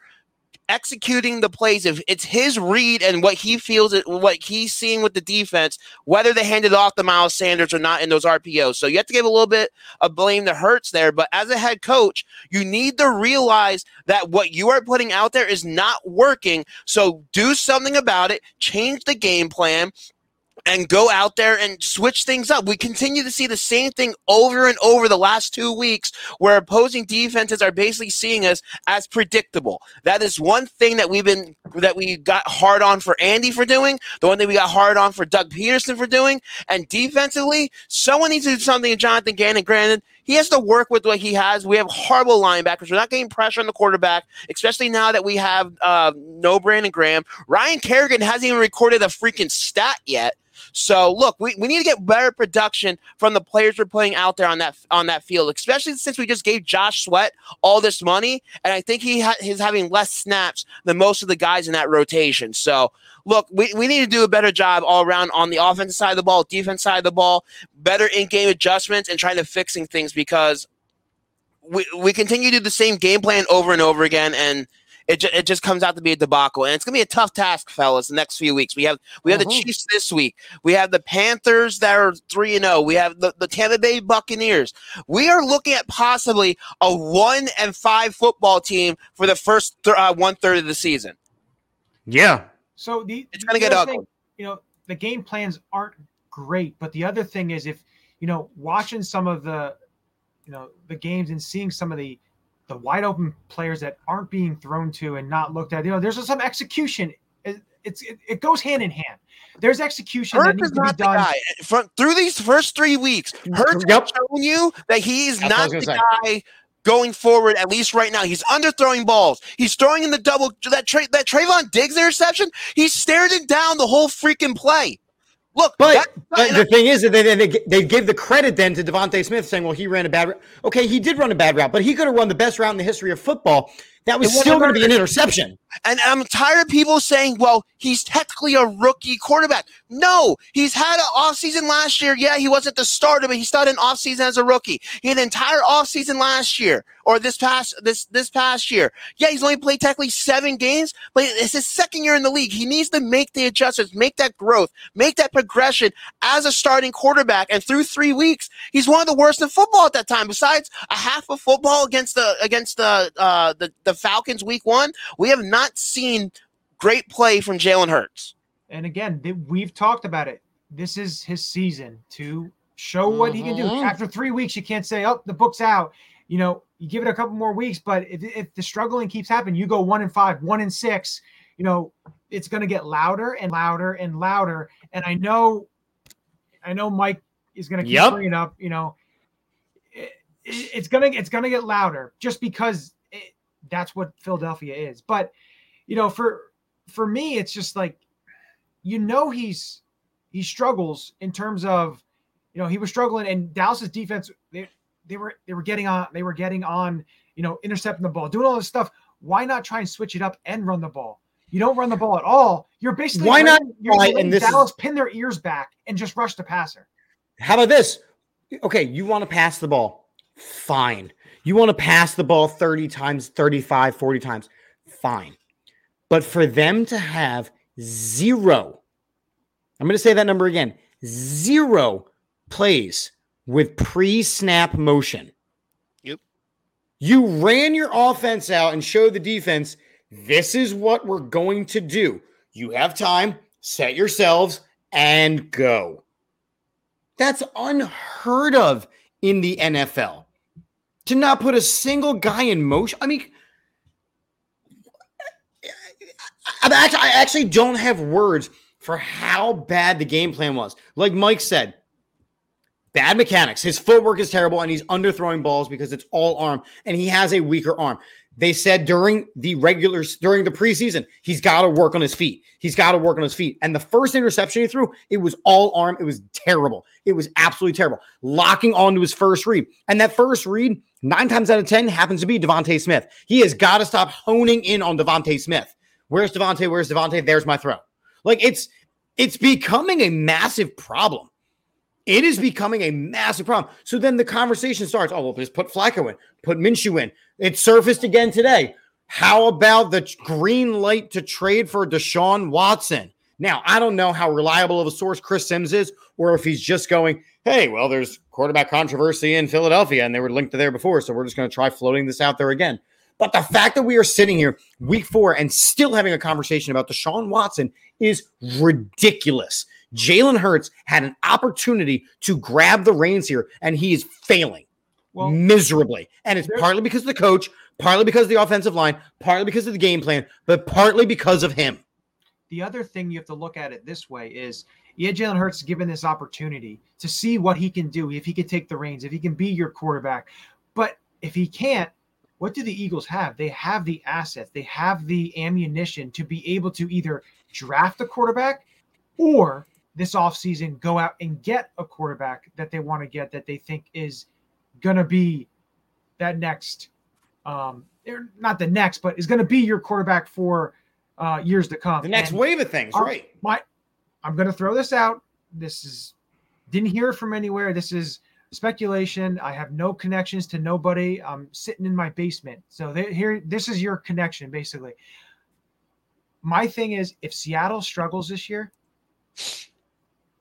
executing the plays. If it's his read and what he feels, what he's seeing with the defense, whether they handed off to Miles Sanders or not in those R P Os. So you have to give a little bit of blame to Hurts there. But as a head coach, you need to realize that what you are putting out there is not working. So do something about it. Change the game plan. And go out there and switch things up. We continue to see the same thing over and over the last two weeks where opposing defenses are basically seeing us as predictable. That is one thing that we've been that we got hard on for Andy for doing, the one thing we got hard on for Doug Peterson for doing. And defensively, someone needs to do something to Jonathan Gannon. Granted, he has to work with what he has. We have horrible linebackers. We're not getting pressure on the quarterback, especially now that we have uh, no Brandon Graham. Ryan Kerrigan hasn't even recorded a freaking stat yet. So, look, we, we need to get better production from the players we're putting out there on that on that field, especially since we just gave Josh Sweat all this money, and I think he ha- he's having less snaps than most of the guys in that rotation. So, look, we, we need to do a better job all around on the offensive side of the ball, defense side of the ball, better in-game adjustments, and trying to fixing things because we we continue to do the same game plan over and over again, and it ju- it just comes out to be a debacle. And it's going to be a tough task, fellas, the next few weeks. We have we have mm-hmm. the Chiefs this week. We have the Panthers that are three and oh. We have the, the Tampa Bay Buccaneers. We are looking at possibly a one and five football team for the first th- uh, one-third of the season. Yeah. So the, it's going to get ugly. Thing, you know, the game plans aren't great, but the other thing is if, you know, watching some of the, you know, the games and seeing some of the, the wide open players that aren't being thrown to and not looked at, you know, there's some execution. It, it's it, it goes hand in hand. There's execution. Hurts that needs is to not be done. The guy. From, through these first three weeks, Hurts yep. has shown you that he is That's not the say. guy going forward. At least right now, he's underthrowing balls. He's throwing in the double that tra- that Trayvon Diggs interception. He's staring it down the whole freaking play. Look, but, but the I, thing is that they, they they give the credit then to DeVonta Smith saying, well, he ran a bad route. Okay, he did run a bad route, but he could have run the best route in the history of football. That was still going to be an interception. And I'm tired of people saying, well, he's technically a rookie quarterback. No, he's had an offseason last year. Yeah, he wasn't the starter, but he started an offseason as a rookie. He had an entire offseason last year or this past this this past year. Yeah, he's only played technically seven games, but it's his second year in the league. He needs to make the adjustments, make that growth, make that progression as a starting quarterback. And through three weeks, he's one of the worst in football at that time. Besides a half of football against the against the uh, the, the Falcons week one, we have not seen great play from Jalen Hurts. And again, th- we've talked about it. This is his season to show what mm-hmm. he can do. After three weeks, you can't say, oh, the book's out. You know, you give it a couple more weeks, but if, if the struggling keeps happening, you go one and five, one and six, you know, it's going to get louder and louder and louder. And I know, I know Mike is going to keep yep. bringing up, you know, it, it, it's going to, it's going to get louder just because it, that's what Philadelphia is. But, you know, for, for me, it's just like, you know, he's, he struggles in terms of, you know, he was struggling and Dallas's defense, they, they were, they were getting on, they were getting on, you know, intercepting the ball, doing all this stuff. Why not try and switch it up and run the ball? You don't run the ball at all. You're basically, why not? You're letting Dallas pin their ears back and just rush the passer. How about this? Okay. You want to pass the ball. Fine. You want to pass the ball thirty times, thirty-five, forty times. Fine. But for them to have zero, I'm going to say that number again, zero plays with pre-snap motion. Yep. You ran your offense out and showed the defense, this is what we're going to do. You have time, set yourselves, and go. That's unheard of in the N F L. To not put a single guy in motion. I mean, I actually don't have words for how bad the game plan was. Like Mike said, bad mechanics. His footwork is terrible, and he's underthrowing balls because it's all arm, and he has a weaker arm. They said during the regulars, during the preseason, he's got to work on his feet. He's got to work on his feet. And the first interception he threw, it was all arm. It was terrible. It was absolutely terrible. Locking onto his first read. And that first read, nine times out of ten, happens to be DeVonta Smith. He has got to stop honing in on DeVonta Smith. Where's DeVonta? Where's DeVonta? There's my throw. Like, it's it's becoming a massive problem. It is becoming a massive problem. So then the conversation starts, oh, well, just put Flacco in, put Minshew in. It surfaced again today. How about the green light to trade for Deshaun Watson? Now, I don't know how reliable of a source Chris Sims is, or if he's just going, hey, well, there's quarterback controversy in Philadelphia, and they were linked to there before, so we're just going to try floating this out there again. But the fact that we are sitting here week four and still having a conversation about Deshaun Watson is ridiculous. Jalen Hurts had an opportunity to grab the reins here, and he is failing well, miserably. And it's partly because of the coach, partly because of the offensive line, partly because of the game plan, but partly because of him. The other thing you have to look at it this way is, yeah, Jalen Hurts is given this opportunity to see what he can do, if he can take the reins, if he can be your quarterback. But if he can't, what do the Eagles have? They have the assets. They have the ammunition to be able to either draft a quarterback or this offseason go out and get a quarterback that they want to get, that they think is going to be that next um, – not the next, but is going to be your quarterback for uh, years to come. The next and wave of things, I'm, right. My, I'm going to throw this out. This is – didn't hear it from anywhere. This is – speculation. I have no connections to nobody. I'm sitting in my basement. So they, here, this is your connection, basically. My thing is, if Seattle struggles this year,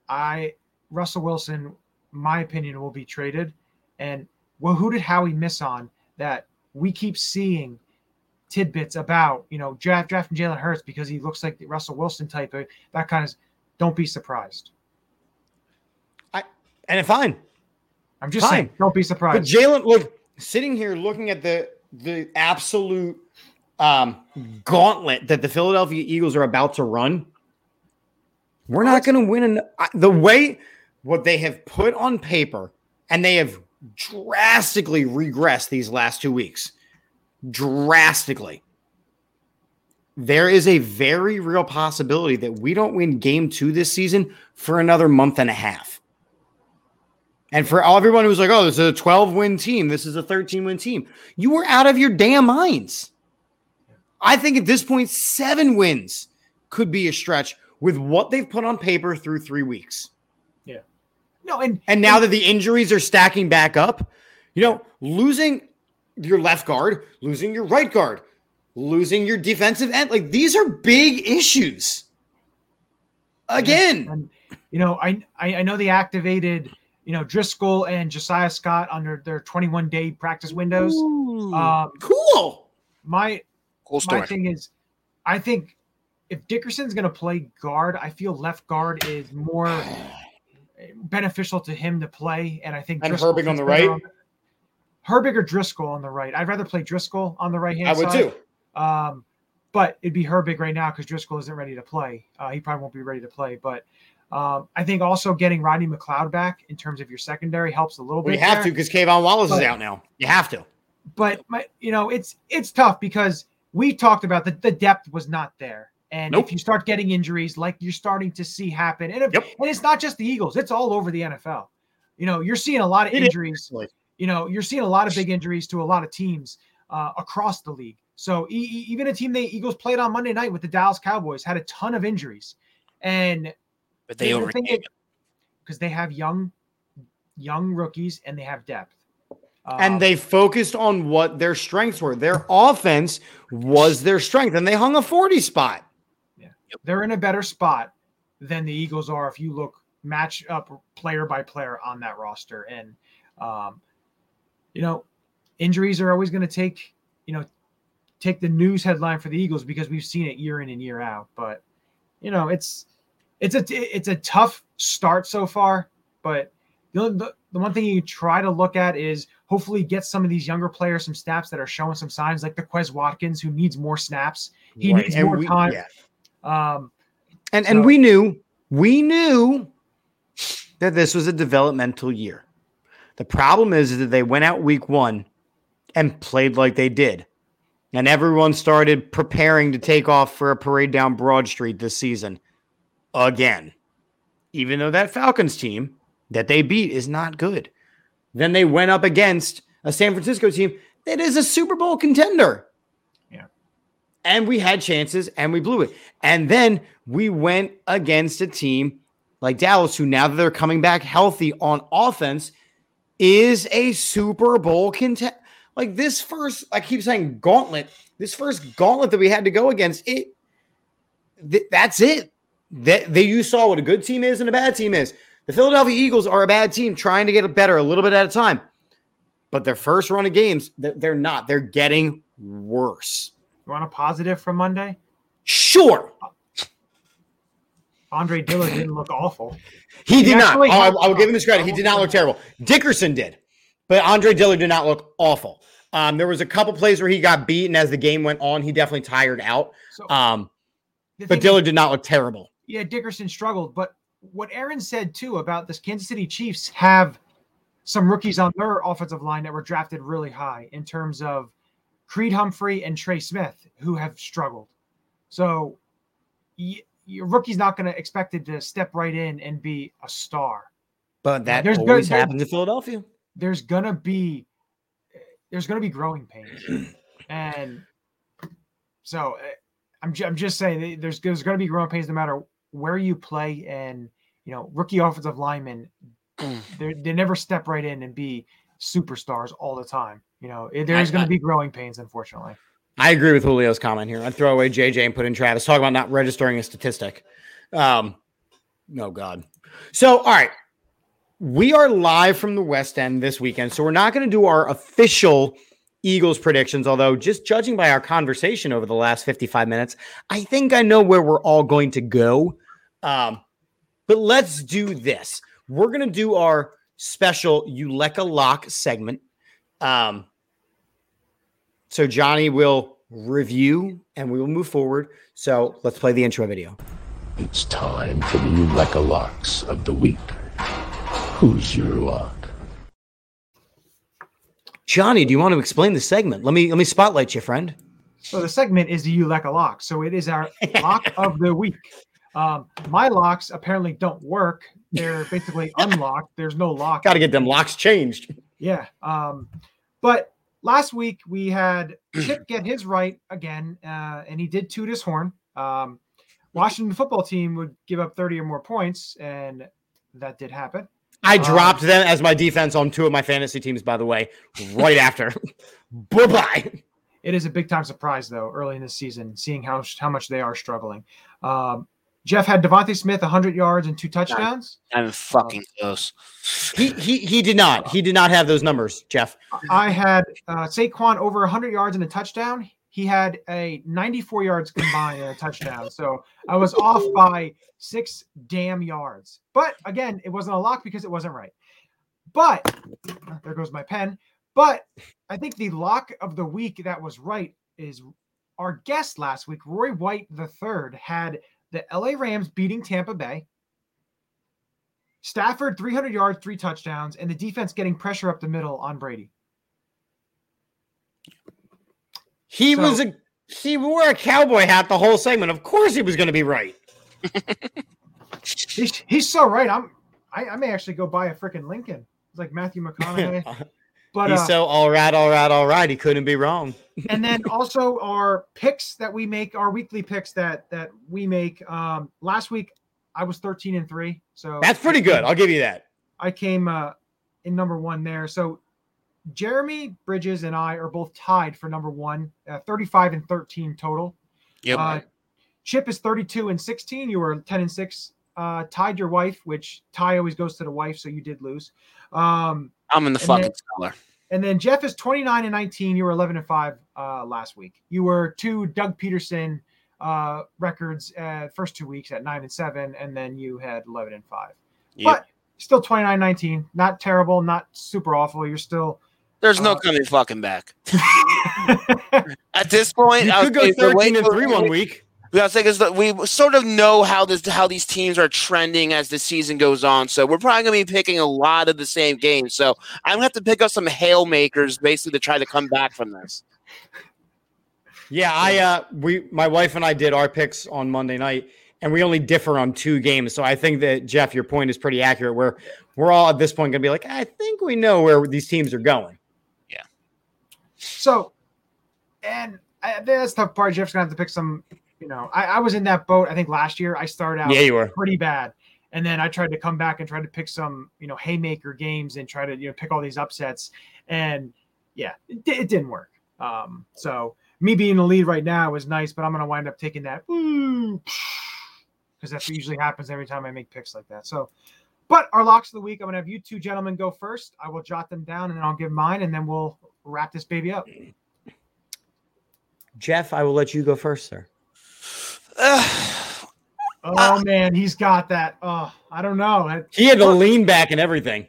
I Russell Wilson, my opinion, will be traded. And well, who did Howie miss on that? We keep seeing tidbits about, you know, draft drafting Jalen Hurts because he looks like the Russell Wilson type. Of, that kind of. Don't be surprised. I and fine. I'm just Fine. saying, don't be surprised. But Jalen, look, sitting here looking at the the absolute um, gauntlet that the Philadelphia Eagles are about to run, we're not going to win. An, uh, the way what they have put on paper, and they have drastically regressed these last two weeks, drastically. There is a very real possibility that we don't win game two this season for another month and a half. And for everyone who's like, oh, this is a twelve-win team, this is a thirteen-win team, you were out of your damn minds. I think at this point, seven wins could be a stretch with what they've put on paper through three weeks. Yeah. No, and and now and, that the injuries are stacking back up, you know, losing your left guard, losing your right guard, losing your defensive end, like these are big issues. Again, and, you know, I I know they activated, you know, Driscoll and Josiah Scott under their twenty-one day practice windows. Ooh, um, cool. My cool story. My thing is, I think if Dickerson's going to play guard, I feel left guard is more beneficial to him to play, and I think and Driscoll Herbig on the right. On, Herbig or Driscoll on the right. I'd rather play Driscoll on the right hand side. I would too. Um, but it'd be Herbig right now because Driscoll isn't ready to play. Uh, he probably won't be ready to play, but. Um, I think also getting Rodney McLeod back in terms of your secondary helps a little bit. We have there. to because Kayvon Wallace but, is out now. You have to. But, my, you know, it's it's tough because we talked about the, the depth was not there. And nope. if you start getting injuries like you're starting to see happen, and, if, yep. and it's not just the Eagles, it's all over the N F L. You know, you're seeing a lot of it injuries. Is. You know, you're seeing a lot of big injuries to a lot of teams uh, across the league. So e- e- even a team the Eagles played on Monday night with the Dallas Cowboys had a ton of injuries. And – But they overcame because they have young, young rookies and they have depth. Um, and they focused on what their strengths were. Their offense was their strength, and they hung a forty spot. Yeah, they're in a better spot than the Eagles are if you look match up player by player on that roster. And um, you know, injuries are always going to take you know take the news headline for the Eagles because we've seen it year in and year out. But you know, it's. It's a it's a tough start so far, but the, the the one thing you try to look at is hopefully get some of these younger players some snaps that are showing some signs, like the Quez Watkins, who needs more snaps. He right. needs and more we, time. Yeah. Um, and so. and we knew we knew that this was a developmental year. The problem is, is that they went out week one and played like they did, and everyone started preparing to take off for a parade down Broad Street this season. Again, even though that Falcons team that they beat is not good. Then they went up against a San Francisco team that is a Super Bowl contender. Yeah. And we had chances and we blew it. And then we went against a team like Dallas, who now that they're coming back healthy on offense is a Super Bowl contender. Like this first, I keep saying gauntlet, this first gauntlet that we had to go against, it. Th- that's it. That they you saw what a good team is and a bad team is. The Philadelphia Eagles are a bad team trying to get better a little bit at a time. But their first run of games, they're not. They're getting worse. You want a positive from Monday? Sure. Andre Dillard didn't look awful. He, he did not. I'll, I'll, I'll give him his credit. He did not look terrible. Dickerson did. But Andre Dillard did not look awful. Um, there was a couple plays where he got beat, and as the game went on, he definitely tired out. Um, but Dillard did not look terrible. Yeah, Dickerson struggled, but what Aaron said, too, about this Kansas City Chiefs have some rookies on their offensive line that were drafted really high in terms of Creed Humphrey and Trey Smith, who have struggled. So y- your rookie's not going to expected to step right in and be a star. But that there's, always there's, happens in Philadelphia. There's going to be there's going to be growing pains. And so I'm, j- I'm just saying there's, there's going to be growing pains no matter where you play, and you know, rookie offensive linemen, they never step right in and be superstars all the time. You know, there's going to be growing pains, unfortunately. I agree with Julio's comment here. I'd throw away J J and put in Travis. Talk about not registering a statistic. Um, no, God. So, all right, we are live from the West End this weekend, so we're not going to do our official Eagles predictions, although just judging by our conversation over the last fifty-five minutes, I think I know where we're all going to go. Um, but let's do this. We're going to do our special Uleka Lock segment. Um, so Johnny will review and we will move forward. So let's play the intro video. It's time for the Uleka Locks of the week. Who's your lock? Johnny, do you want to explain the segment? Let me let me spotlight you, friend. So the segment is the Uleka Lock. So it is our lock of the week. Um, my locks apparently don't work. They're basically unlocked. There's no lock. Got to get them locks changed. Yeah. Um, but last week we had Chip get his right again, uh, and he did toot his horn. Um, Washington football team would give up thirty or more points, and that did happen. I dropped um, them as my defense on two of my fantasy teams, by the way, right after. Bye-bye. It is a big-time surprise, though, early in the season, seeing how how much they are struggling. Um, Jeff had DeVonta Smith one hundred yards and two touchdowns. I'm fucking uh, close. He, he he did not. He did not have those numbers, Jeff. I had uh, Saquon over one hundred yards and a touchdown. He had a ninety-four yards combined and a touchdown. So I was off by six damn yards. But, again, it wasn't a lock because it wasn't right. But – there goes my pen. But I think the lock of the week that was right is our guest last week, Roy White the third, had the L A Rams beating Tampa Bay, Stafford three hundred yards, three touchdowns, and the defense getting pressure up the middle on Brady. He so, was a he wore a cowboy hat the whole segment. Of course, he was going to be right. he's, he's so right. I'm I, I may actually go buy a freaking Lincoln. It's like Matthew McConaughey. But he's uh, so all right, all right, all right. He couldn't be wrong. And then also our picks that we make, our weekly picks that that we make. Um, last week I was thirteen and three, so that's pretty good. I'll give you that. I came uh, in number one there. So Jeremy Bridges and I are both tied for number one, uh, thirty-five and thirteen total. Yep. Uh, Chip is thirty-two and sixteen. You were ten and six. Uh, tied your wife, which tie always goes to the wife, so you did lose. Um, I'm in the fucking cellar. And then Jeff is twenty-nine and nineteen. You were eleven and five uh, last week. You were two Doug Peterson uh, records uh, first two weeks at nine and seven, and then you had eleven and five. Yep. But still twenty-nine nineteen. Not terrible, not super awful. You're still. There's no uh, coming fucking back. At this point, you I could go thirteen and three one week. We got to say we sort of know how this how these teams are trending as the season goes on. So we're probably going to be picking a lot of the same games. So I'm going to have to pick up some hail makers basically to try to come back from this. Yeah, I uh, we my wife and I did our picks on Monday night, and we only differ on two games. So I think that, Jeff, your point is pretty accurate. Where we're all at this point going to be like, I think we know where these teams are going. Yeah. So, and I, that's the tough part. Jeff's going to have to pick some. You know, I, I was in that boat. I think last year I started out yeah, you were. pretty bad, and then I tried to come back and try to pick some, you know, haymaker games and try to you know pick all these upsets, and yeah, it, it didn't work. Um, so me being the lead right now is nice, but I'm gonna wind up taking that because that's what usually happens every time I make picks like that. So, but our locks of the week, I'm gonna have you two gentlemen go first. I will jot them down and I'll give mine, and then we'll wrap this baby up. Jeff, I will let you go first, sir. oh uh, man, he's got that. Oh, I don't know. He had to lean back and everything.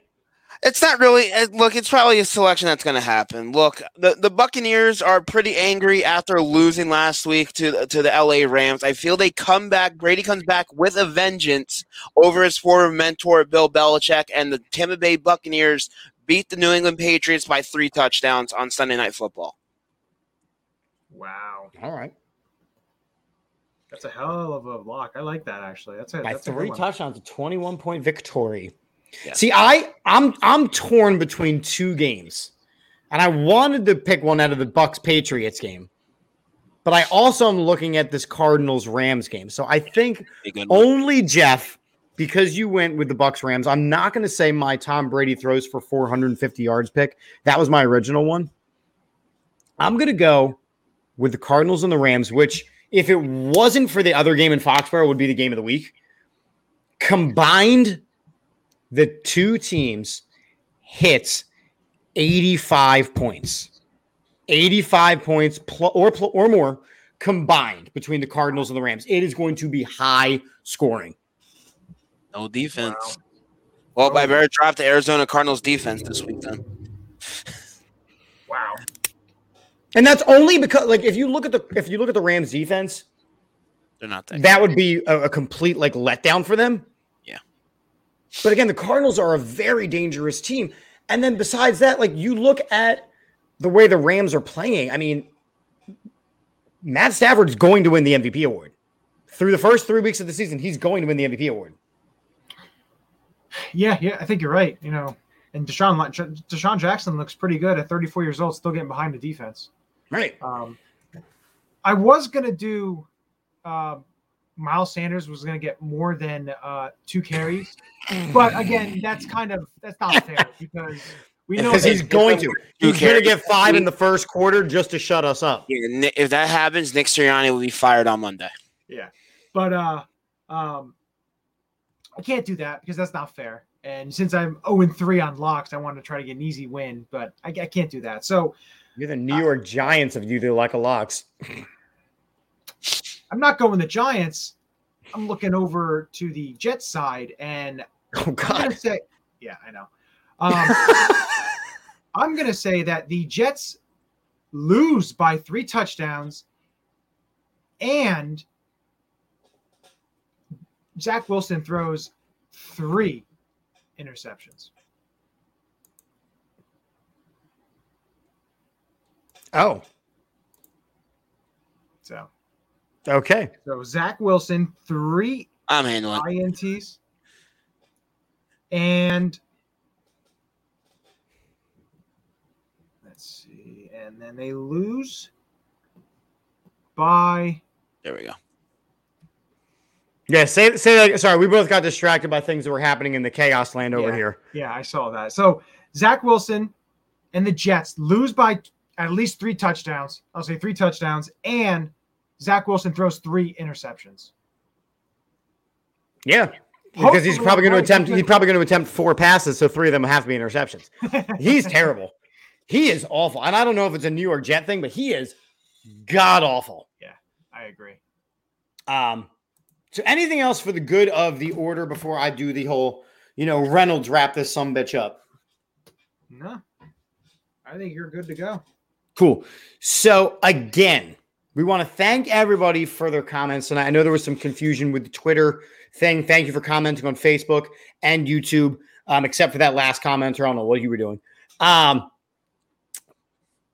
It's not really. Look, it's probably a selection that's going to happen. Look, the, the Buccaneers are pretty angry after losing last week to to the L A Rams. I feel they come back. Brady comes back with a vengeance over his former mentor Bill Belichick, and the Tampa Bay Buccaneers beat the New England Patriots by three touchdowns on Sunday Night Football. Wow. All right. That's a hell of a block. I like that actually. That's it. By that's three touchdowns, a twenty-one point victory. Yeah. See, I I'm I'm torn between two games, and I wanted to pick one out of the Bucs Patriots game, but I also am looking at this Cardinals Rams game. So I think only Jeff, because you went with the Bucs Rams. I'm not going to say my Tom Brady throws for four hundred fifty yards pick. That was my original one. I'm going to go with the Cardinals and the Rams, which. If it wasn't for the other game in Foxborough, it would be the game of the week. Combined, the two teams hit eighty-five points. eighty-five points pl- or pl- or more combined between the Cardinals and the Rams. It is going to be high scoring. No defense. Wow. Well, but I better drop the Arizona Cardinals defense this week then. Wow. And that's only because, like, if you look at the if you look at the Rams defense, they're not that. That would be a, a complete like letdown for them. Yeah. But again, the Cardinals are a very dangerous team. And then besides that, like you look at the way the Rams are playing. I mean, Matt Stafford's going to win the M V P award. Through the first three weeks of the season, he's going to win the M V P award. Yeah, yeah, I think you're right. You know, and Deshaun Deshaun Jackson looks pretty good at thirty-four years old, still getting behind the defense. Right. Um, I was going to do uh, Miles Sanders was going to get more than uh, two carries. But again, that's kind of that's not fair because we know he's going to he's going to get five in the first quarter just to shut us up. Yeah, if that happens, Nick Sirianni will be fired on Monday. Yeah, but uh, um, I can't do that because that's not fair. And since I'm oh and three on locks, I want to try to get an easy win, but I, I can't do that. So you're the New York uh, Giants if you do like a locks. I'm not going the Giants. I'm looking over to the Jets side, and oh God, I'm gonna say, yeah, I know. Um, I'm gonna say that the Jets lose by three touchdowns, and Zach Wilson throws three interceptions. Oh, so. Okay. So Zach Wilson, three I'm handling. I N Ts. And let's see. And then they lose by. There we go. Yeah. Say, say that. Sorry. We both got distracted by things that were happening in the chaos land over yeah. here. Yeah. I saw that. So Zach Wilson and the Jets lose by at least three touchdowns. I'll say three touchdowns. And Zach Wilson throws three interceptions. Yeah, because Hopefully, he's probably going to attempt. He's probably going to attempt four passes, so three of them have to be interceptions. He's terrible. He is awful, and I don't know if it's a New York Jet thing, but he is god awful. Yeah, I agree. Um, so anything else for the good of the order before I do the whole, you know, Reynolds wrap this sumbitch up? No, I think you're good to go. Cool. So again, we want to thank everybody for their comments. And I know there was some confusion with the Twitter thing. Thank you for commenting on Facebook and YouTube, um, except for that last commenter. I don't know what you were doing. Um,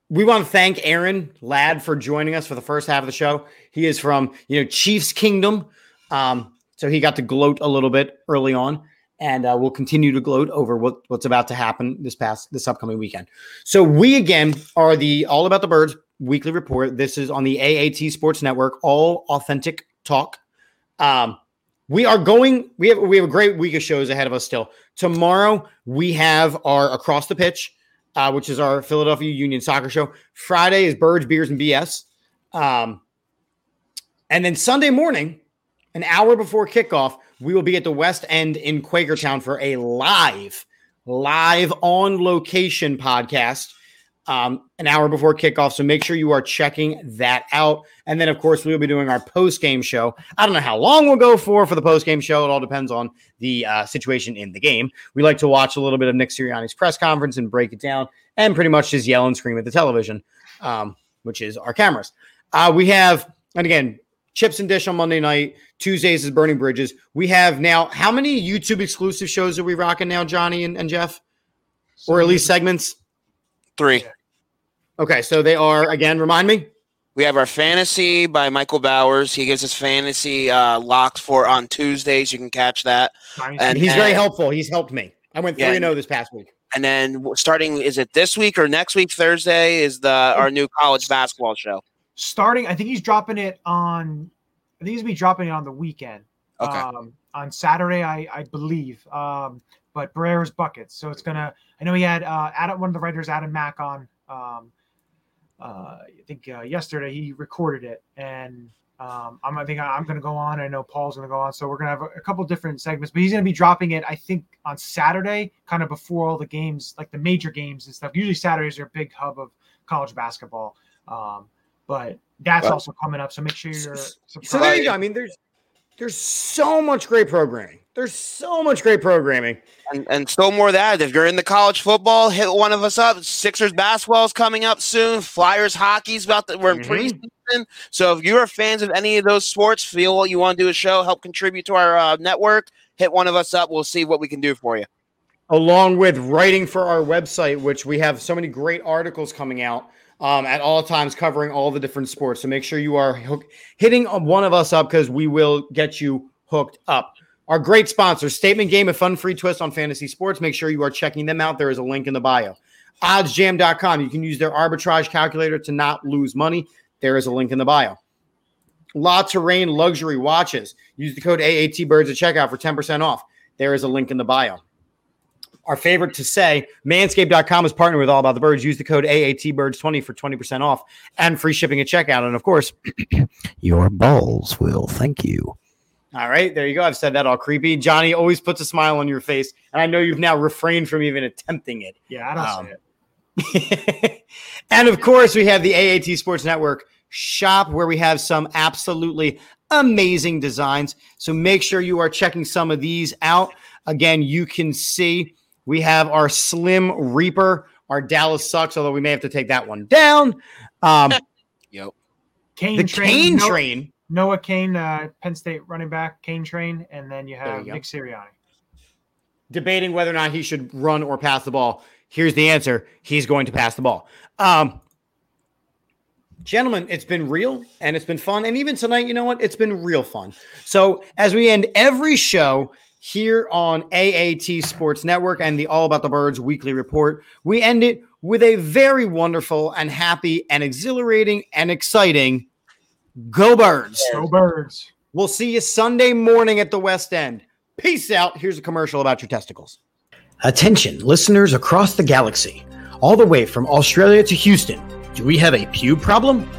we want to thank Aaron Ladd for joining us for the first half of the show. He is from, you know, Chiefs Kingdom. Um, so he got to gloat a little bit early on. And uh, we'll continue to gloat over what, what's about to happen this past this upcoming weekend. So we, again, are the All About the Birds weekly report. This is on the A A T Sports Network, all authentic talk. Um, we are going, we have, we have a great week of shows ahead of us still. Tomorrow we have our Across the Pitch, uh, which is our Philadelphia Union soccer show. Friday is Birds, Beers, and B S. Um, and then Sunday morning, an hour before kickoff, we will be at the West End in Quakertown for a live, live on location podcast. Um, an hour before kickoff. So make sure you are checking that out. And then, of course, we'll be doing our post-game show. I don't know how long we'll go for for the post-game show. It all depends on the uh, situation in the game. We like to watch a little bit of Nick Sirianni's press conference and break it down and pretty much just yell and scream at the television, um, which is our cameras. Uh, we have, and again, Chips and Dish on Monday night. Tuesdays is Burning Bridges. We have now, how many YouTube exclusive shows are we rocking now, Johnny and, and Jeff? Or at least segments? Three. Okay, so they are, again, remind me? We have our Fantasy by Michael Bowers. He gives us fantasy uh, locks for on Tuesdays. You can catch that. And, and he's and, very helpful. He's helped me. I went three and oh yeah, this past week. And then starting, is it this week or next week, Thursday, is the our new college basketball show. Starting, I think he's dropping it on, I think he's going to be dropping it on the weekend. Okay. Um, on Saturday, I, I believe. Um, but Barrera's buckets. So it's going to, I know he had uh, Adam, one of the writers, Adam Mack, on. Um, uh, I think uh, yesterday he recorded it. And um, I'm, I think I'm going to go on. I know Paul's going to go on. So we're going to have a, a couple different segments. But he's going to be dropping it, I think, on Saturday, kind of before all the games, like the major games and stuff. Usually Saturdays are a big hub of college basketball. Um, but that's well, also coming up. So make sure you're subscribed. So there you go. I mean, there's There's so much great programming. There's so much great programming. And, and so more of that. If you're into college football, hit one of us up. Sixers basketball is coming up soon. Flyers hockey's about to, we're mm-hmm. in preseason. So if you are fans of any of those sports, feel what you want to do a show, help contribute to our uh, network, hit one of us up. We'll see what we can do for you. Along with writing for our website, which we have so many great articles coming out. Um, at all times, covering all the different sports. So make sure you are hook- hitting one of us up because we will get you hooked up. Our great sponsors, Statement Game, a fun-free twist on fantasy sports. Make sure you are checking them out. There is a link in the bio. odds jam dot com. You can use their arbitrage calculator to not lose money. There is a link in the bio. La Terrain luxury watches. Use the code A A T Birds at checkout for ten percent off. There is a link in the bio. Our favorite to say, manscaped dot com is partnered with All About the Birds. Use the code A A T Birds twenty for twenty percent off and free shipping at checkout. And, of course, your balls will thank you. All right, there you go. I've said that all creepy. Johnny always puts a smile on your face, and I know you've now refrained from even attempting it. Yeah, I don't um, see it. And, of course, we have the A A T Sports Network shop where we have some absolutely amazing designs. So make sure you are checking some of these out. Again, you can see we have our Slim Reaper, our Dallas Sucks, although we may have to take that one down. Um, yep. Kane the Train. Kane Train. Noah Kane, uh, Penn State running back, Kane Train, and then you have you Nick Sirianni. Debating whether or not he should run or pass the ball. Here's the answer. He's going to pass the ball. Um, gentlemen, it's been real, and it's been fun. And even tonight, you know what? It's been real fun. So as we end every show here on A A T Sports Network and the All About the Birds Weekly Report, we end it with a very wonderful and happy and exhilarating and exciting Go Birds. Go Birds. We'll see you Sunday morning at the West End. Peace out. Here's a commercial about your testicles. Attention, listeners across the galaxy, all the way from Australia to Houston. Do we have a pube problem?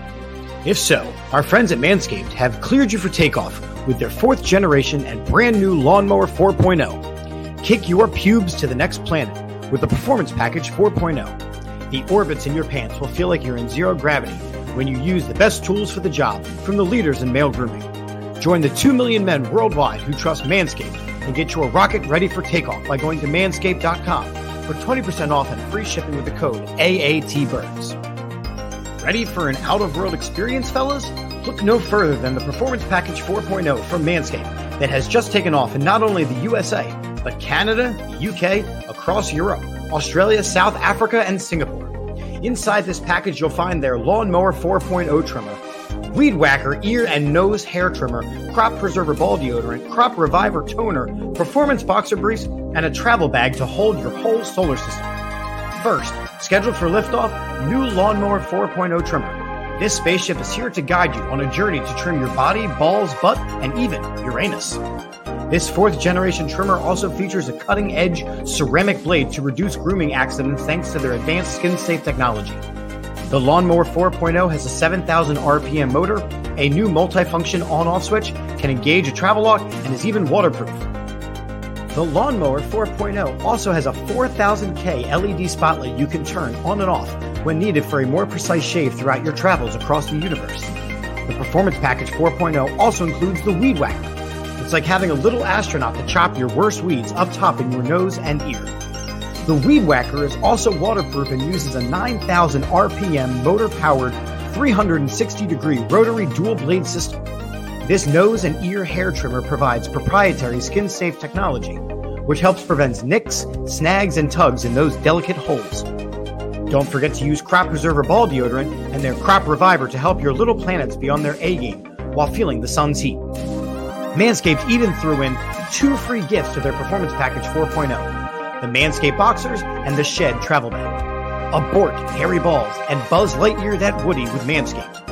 If so, our friends at Manscaped have cleared you for takeoff with their fourth generation and brand new Lawnmower four point oh. Kick your pubes to the next planet with the Performance Package four point oh. The orbits in your pants will feel like you're in zero gravity when you use the best tools for the job from the leaders in male grooming. Join the two million men worldwide who trust Manscaped and get your rocket ready for takeoff by going to manscaped dot com for twenty percent off and free shipping with the code A A T Birds. Ready for an out-of-world experience, fellas? Look no further than the Performance Package four point oh from Manscaped that has just taken off in not only the U S A, but Canada, the U K, across Europe, Australia, South Africa, and Singapore. Inside this package, you'll find their Lawnmower four point oh trimmer, Weed Whacker ear and nose hair trimmer, Crop Preserver ball deodorant, Crop Reviver toner, Performance boxer briefs, and a travel bag to hold your whole solar system. First, scheduled for liftoff, new Lawnmower four point oh trimmer. This spaceship is here to guide you on a journey to trim your body, balls, butt, and even your anus. This fourth generation trimmer also features a cutting edge ceramic blade to reduce grooming accidents thanks to their advanced skin safe technology. The Lawnmower four point oh has a seven thousand R P M motor, a new multifunction on off switch, can engage a travel lock, and is even waterproof. The Lawnmower four point oh also has a four thousand K L E D spotlight you can turn on and off when needed for a more precise shave throughout your travels across the universe. The Performance Package four point oh also includes the Weed Whacker. It's like having a little astronaut to chop your worst weeds up top in your nose and ear. The Weed Whacker is also waterproof and uses a nine thousand R P M motor-powered three hundred sixty degree rotary dual-blade system. This nose and ear hair trimmer provides proprietary skin-safe technology, which helps prevent nicks, snags, and tugs in those delicate holes. Don't forget to use Crop Preserver ball deodorant and their Crop Reviver to help your little planets be on their A-game while feeling the sun's heat. Manscaped even threw in two free gifts to their Performance Package four point oh, the Manscaped Boxers and the Shed Travel Bag. Abort hairy balls and Buzz Lightyear that Woody with Manscaped.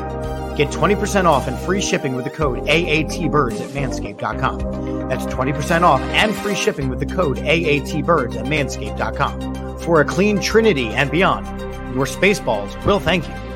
Get twenty percent off and free shipping with the code A A T Birds at manscaped dot com. That's twenty percent off and free shipping with the code A A T Birds at manscaped dot com. For a clean trinity and beyond, your space balls will thank you.